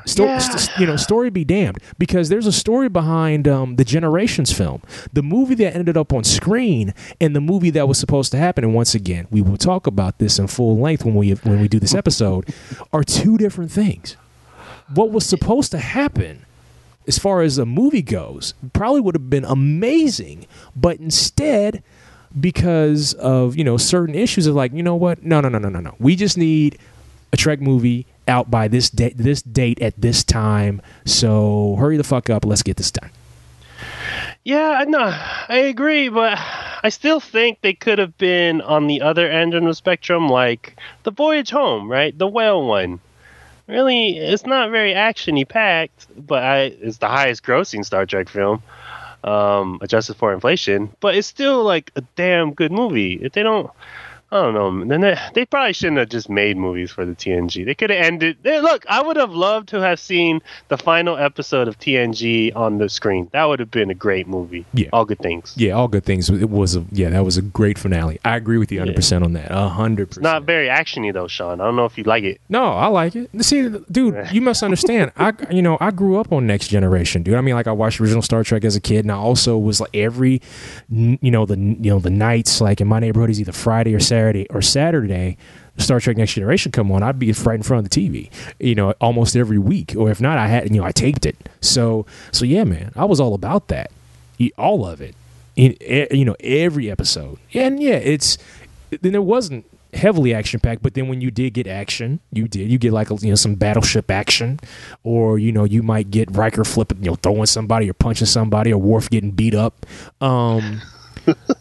Story be damned, because there's a story behind the Generations film, the movie that ended up on screen and the movie that was supposed to happen. And once again, we will talk about this in full length when we do this episode, are two different things. What was supposed to happen as far as the movie goes probably would have been amazing, but instead because of, you know, certain issues of like, you know what? No. We just need a Trek movie out by this date at this time. So hurry the fuck up. Let's get this done. Yeah, no, I agree, but I still think they could have been on the other end of the spectrum, like The Voyage Home, right? The whale one. Really, it's not very action-y packed, but it's the highest grossing Star Trek film, adjusted for inflation. But it's still like a damn good movie. If they don't... I don't know. Then they probably shouldn't have just made movies for the TNG. They could have ended. Look, I would have loved to have seen the final episode of TNG on the screen. That would have been a great movie. Yeah, All Good Things. Yeah, All Good Things. It was that was a great finale. I agree with you 100% on that. 100%. Not very actiony though, Sean. I don't know if you like it. No, I like it. See, dude, you must understand. I grew up on Next Generation, dude. I mean, like I watched original Star Trek as a kid, and I also was like every, the nights like in my neighborhood is either Friday or Saturday, Star Trek Next Generation come on, I'd be right in front of the TV, almost every week. Or if not, I had, I taped it. So yeah, man, I was all about that. All of it. Every episode. And yeah, then it wasn't heavily action-packed, but then when you did get action, you get like, some battleship action, or, you might get Riker flipping, throwing somebody or punching somebody, or Worf getting beat up.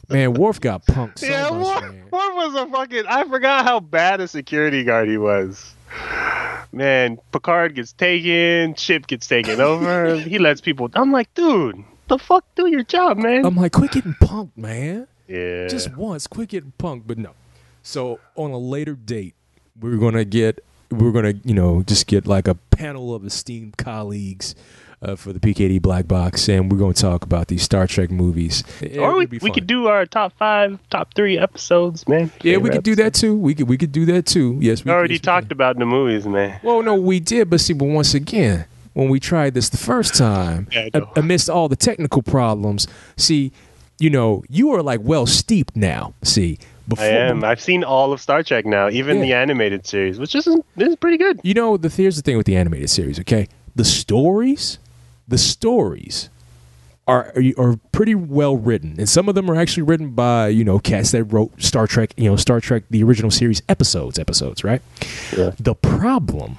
Man, Worf got punked so much, man. Worf was a fucking... I forgot how bad a security guard he was. Man, Picard gets taken, Chip gets taken over, he lets people... I'm like, dude, the fuck, do your job, man. I'm like, quit getting punked, man. Yeah. Just once, quit getting punked, but no. So, on a later date, we're going to get like a panel of esteemed colleagues... for the PKD Black Box, and we're going to talk about these Star Trek movies. Yeah, or we could do our top 3 episodes, man. Yeah, we could do that too. We could do that too. Yes, we already talked about the movies, man. Well, no, we did, but see, once again, when we tried this the first time, amidst all the technical problems, see, you are like well steeped now. See. Before, I am. I've seen all of Star Trek now, even the animated series, which is pretty good. Here's the thing with the animated series. Okay, the stories are pretty well written, and some of them are actually written by cats that wrote Star Trek, Star Trek the original series episodes, right? Yeah. The problem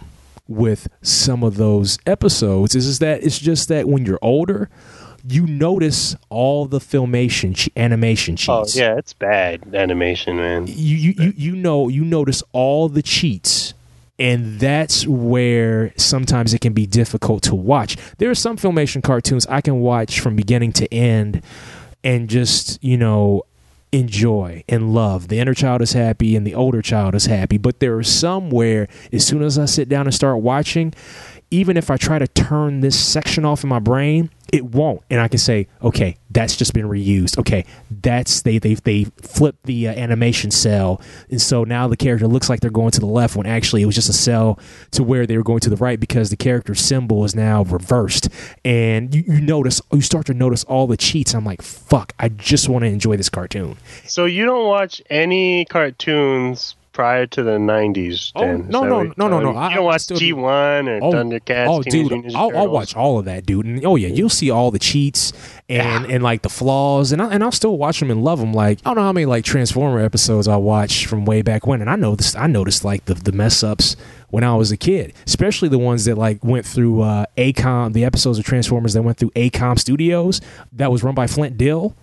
with some of those episodes is that it's just that when you're older, you notice all the animation cheats. Oh yeah, it's bad animation, man. You notice all the cheats. And that's where sometimes it can be difficult to watch. There are some Filmation cartoons I can watch from beginning to end and just, enjoy and love. The inner child is happy and the older child is happy. But there are some where as soon as I sit down and start watching, even if I try to turn this section off in my brain, it won't. And I can say, okay, that's just been reused. Okay, that's they flipped the animation cell. And so now the character looks like they're going to the left when actually it was just a cell to where they were going to the right because the character symbol is now reversed. And you start to notice all the cheats. I'm like, fuck, I just want to enjoy this cartoon. So you don't watch any cartoons prior to the 90s, then? Oh, no. You don't watch G1 or Thundercats? Oh, dude, I'll watch all of that, dude. And, oh, yeah, you'll see all the cheats and like, the flaws. And I'll still watch them and love them. Like, I don't know how many, like, Transformer episodes I watched from way back when. And I noticed, like, the mess-ups when I was a kid, especially the ones that, like, went through ACOM, the episodes of Transformers that went through ACOM Studios that was run by Flint Dill.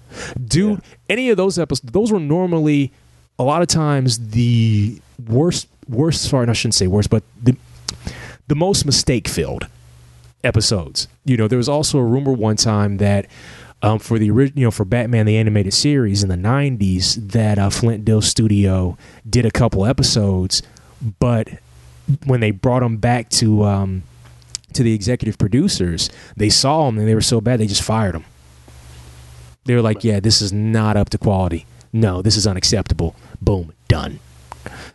Dude, any of those episodes, those were normally... A lot of times the worst, sorry, I shouldn't say worst, but the most mistake-filled episodes. There was also a rumor one time that for the original, for Batman the Animated Series in the 90s, that Flint Dill Studio did a couple episodes, but when they brought them back to the executive producers, they saw them and they were so bad they just fired them. They were like, yeah, this is not up to quality. No, this is unacceptable. Boom, done.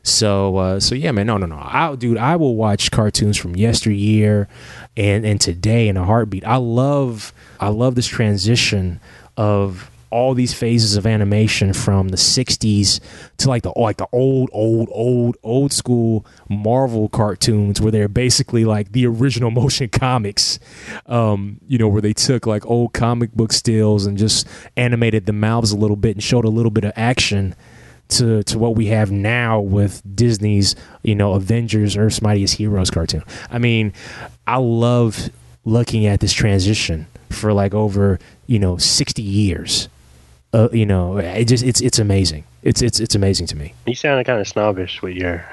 So yeah, man, no. I will watch cartoons from yesteryear and today in a heartbeat. I love this transition of all these phases of animation from the 60s to like the old school Marvel cartoons, where they're basically like the original motion comics, where they took like old comic book stills and just animated the mouths a little bit and showed a little bit of action, to what we have now with Disney's, Avengers, Earth's Mightiest Heroes cartoon. I mean, I love looking at this transition for like over 60 years. It just it's amazing. It's amazing to me. You sound kind of snobbish with your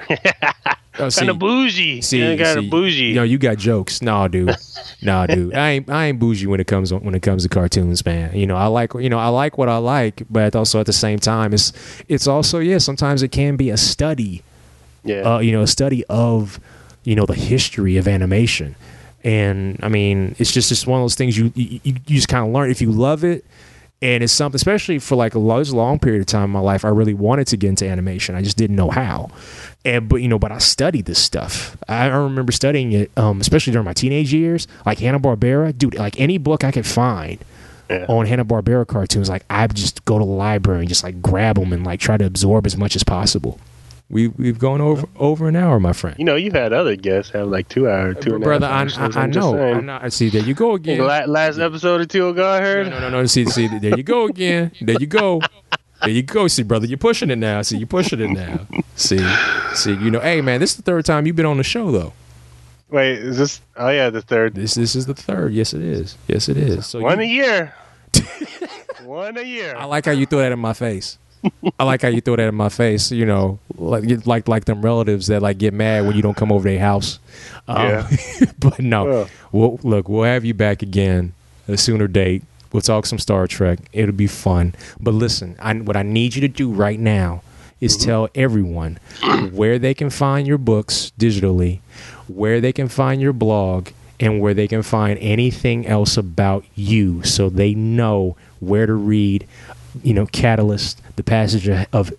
kind of bougie. Kind of bougie. No, you got jokes. Nah, dude. I ain't bougie when it comes to cartoons, man. I like what I like, but also at the same time, it's also sometimes it can be a study. Yeah. A study of the history of animation. And I mean, it's just one of those things you just kind of learn if you love it. And it's something, especially for like a long period of time in my life, I really wanted to get into animation. I just didn't know how. But I studied this stuff. I remember studying it, especially during my teenage years, like Hanna-Barbera. Dude, like any book I could find on Hanna-Barbera cartoons, like I just go to the library and just like grab them and like try to absorb as much as possible. We've gone over an hour, my friend. You've had other guests have like 2 hours, brother. I know. See, there you go again. Last episode or two ago, I heard. No. See, there you go again. There you go. See, brother, you're pushing it now. See, Hey, man, this is the third time you've been on the show, though. Wait, is this? Oh yeah, the third. This is the third. Yes, it is. So one a year. One a year. I like how you throw that in my face. Like them relatives that like get mad when you don't come over their house. But no, we'll have you back again at a sooner date. We'll talk some Star Trek. It'll be fun. But listen, what I need you to do right now is tell everyone where they can find your books digitally, where they can find your blog, and where they can find anything else about you so they know where to read Catalyst, the passage of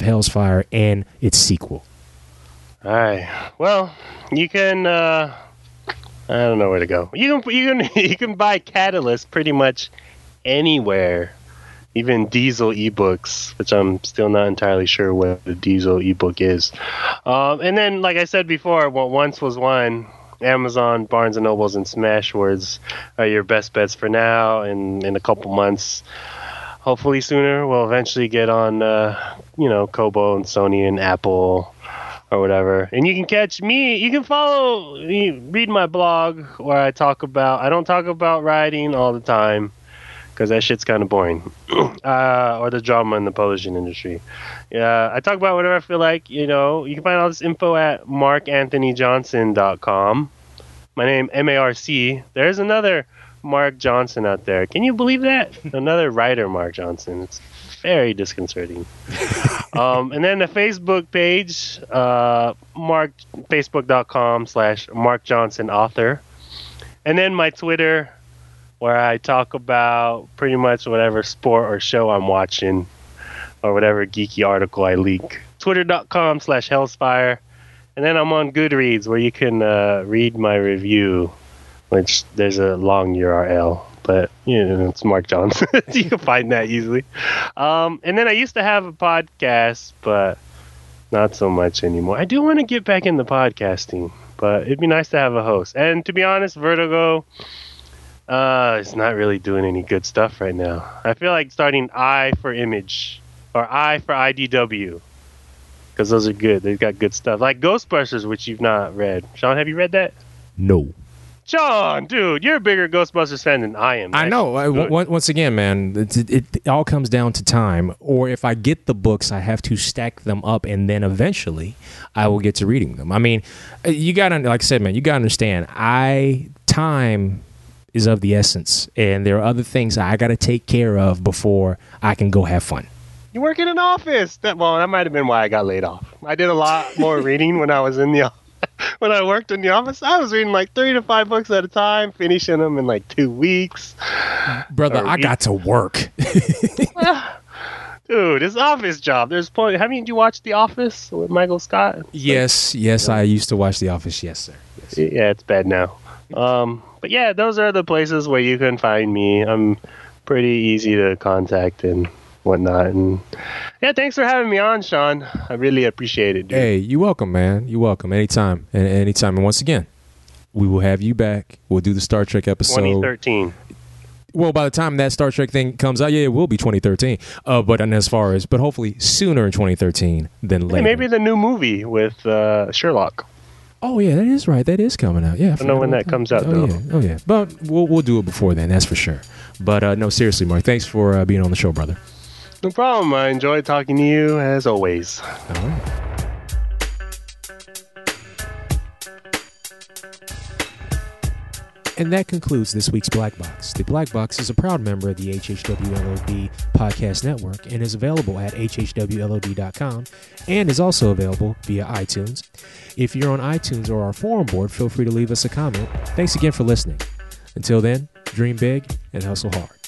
Hellsfire, and its sequel. All right. Well, you can. I don't know where to go. You can buy Catalyst pretty much anywhere, even Diesel ebooks, which I'm still not entirely sure what the Diesel ebook is. And then, like I said before, What Once Was One. Amazon, Barnes and Nobles, and Smashwords are your best bets for now. And in a couple months, hopefully sooner, we'll eventually get on, Kobo and Sony and Apple or whatever. And you can catch me. You can follow, read my blog where I don't talk about writing all the time because that shit's kind of boring. Or the drama in the publishing industry. I talk about whatever I feel like. You can find all this info at marcanthonyjohnson.com. My name, MARC. There's another Marc Johnson out there. Can you believe that? Another writer, Marc Johnson. It's very disconcerting. And then the Facebook page, facebook.com/MarcJohnsonAuthor. And then my Twitter, where I talk about pretty much whatever sport or show I'm watching or whatever geeky article I leak. Twitter.com/Hellsfire. And then I'm on Goodreads, where you can read my review, which there's a long URL, but it's Marc Johnson. You can find that easily. And then I used to have a podcast, but not so much anymore. I do want to get back into podcasting, but it'd be nice to have a host. And to be honest, Vertigo is not really doing any good stuff right now. I feel like starting I for Image or I for IDW, because those are good. They've got good stuff. Like Ghostbusters, which you've not read. Sean, have you read that? No. John, dude, you're a bigger Ghostbusters fan than I am. I know. Once again, man, it all comes down to time. Or if I get the books, I have to stack them up, and then eventually I will get to reading them. I mean, you got to, like I said, man, you got to understand, time is of the essence, and there are other things I got to take care of before I can go have fun. You work in an office. That might have been why I got laid off. I did a lot more reading when I was in the office. When I worked in the office, I was reading like 3 to 5 books at a time, finishing them in like 2 weeks. Brother, I got to work. Dude, it's office job. There's plenty. Haven't you watched The Office with Michael Scott? Yes, I used to watch The Office. Yes, sir. Yes. Yeah, it's bad now. But yeah, those are the places where you can find me. I'm pretty easy to contact and whatnot. And yeah, thanks for having me on, Sean. I really appreciate it, dude. Hey, you're welcome, man. You're welcome. Anytime. And anytime. And once again, we will have you back. We'll do the Star Trek episode. 2013. Well, by the time that Star Trek thing comes out, yeah, it will be 2013. But hopefully sooner in 2013 than later. Hey, maybe the new movie with Sherlock. Oh yeah, that is right. That is coming out. Yeah, I don't know when that comes out though. Yeah. Oh yeah, but we'll do it before then. That's for sure. But no, seriously, Marc, thanks for being on the show, brother. No problem. I enjoyed talking to you as always. All right. And that concludes this week's Black Box. The Black Box is a proud member of the HHWLOD Podcast Network and is available at hhwlod.com and is also available via iTunes. If you're on iTunes or our forum board, feel free to leave us a comment. Thanks again for listening. Until then, dream big and hustle hard.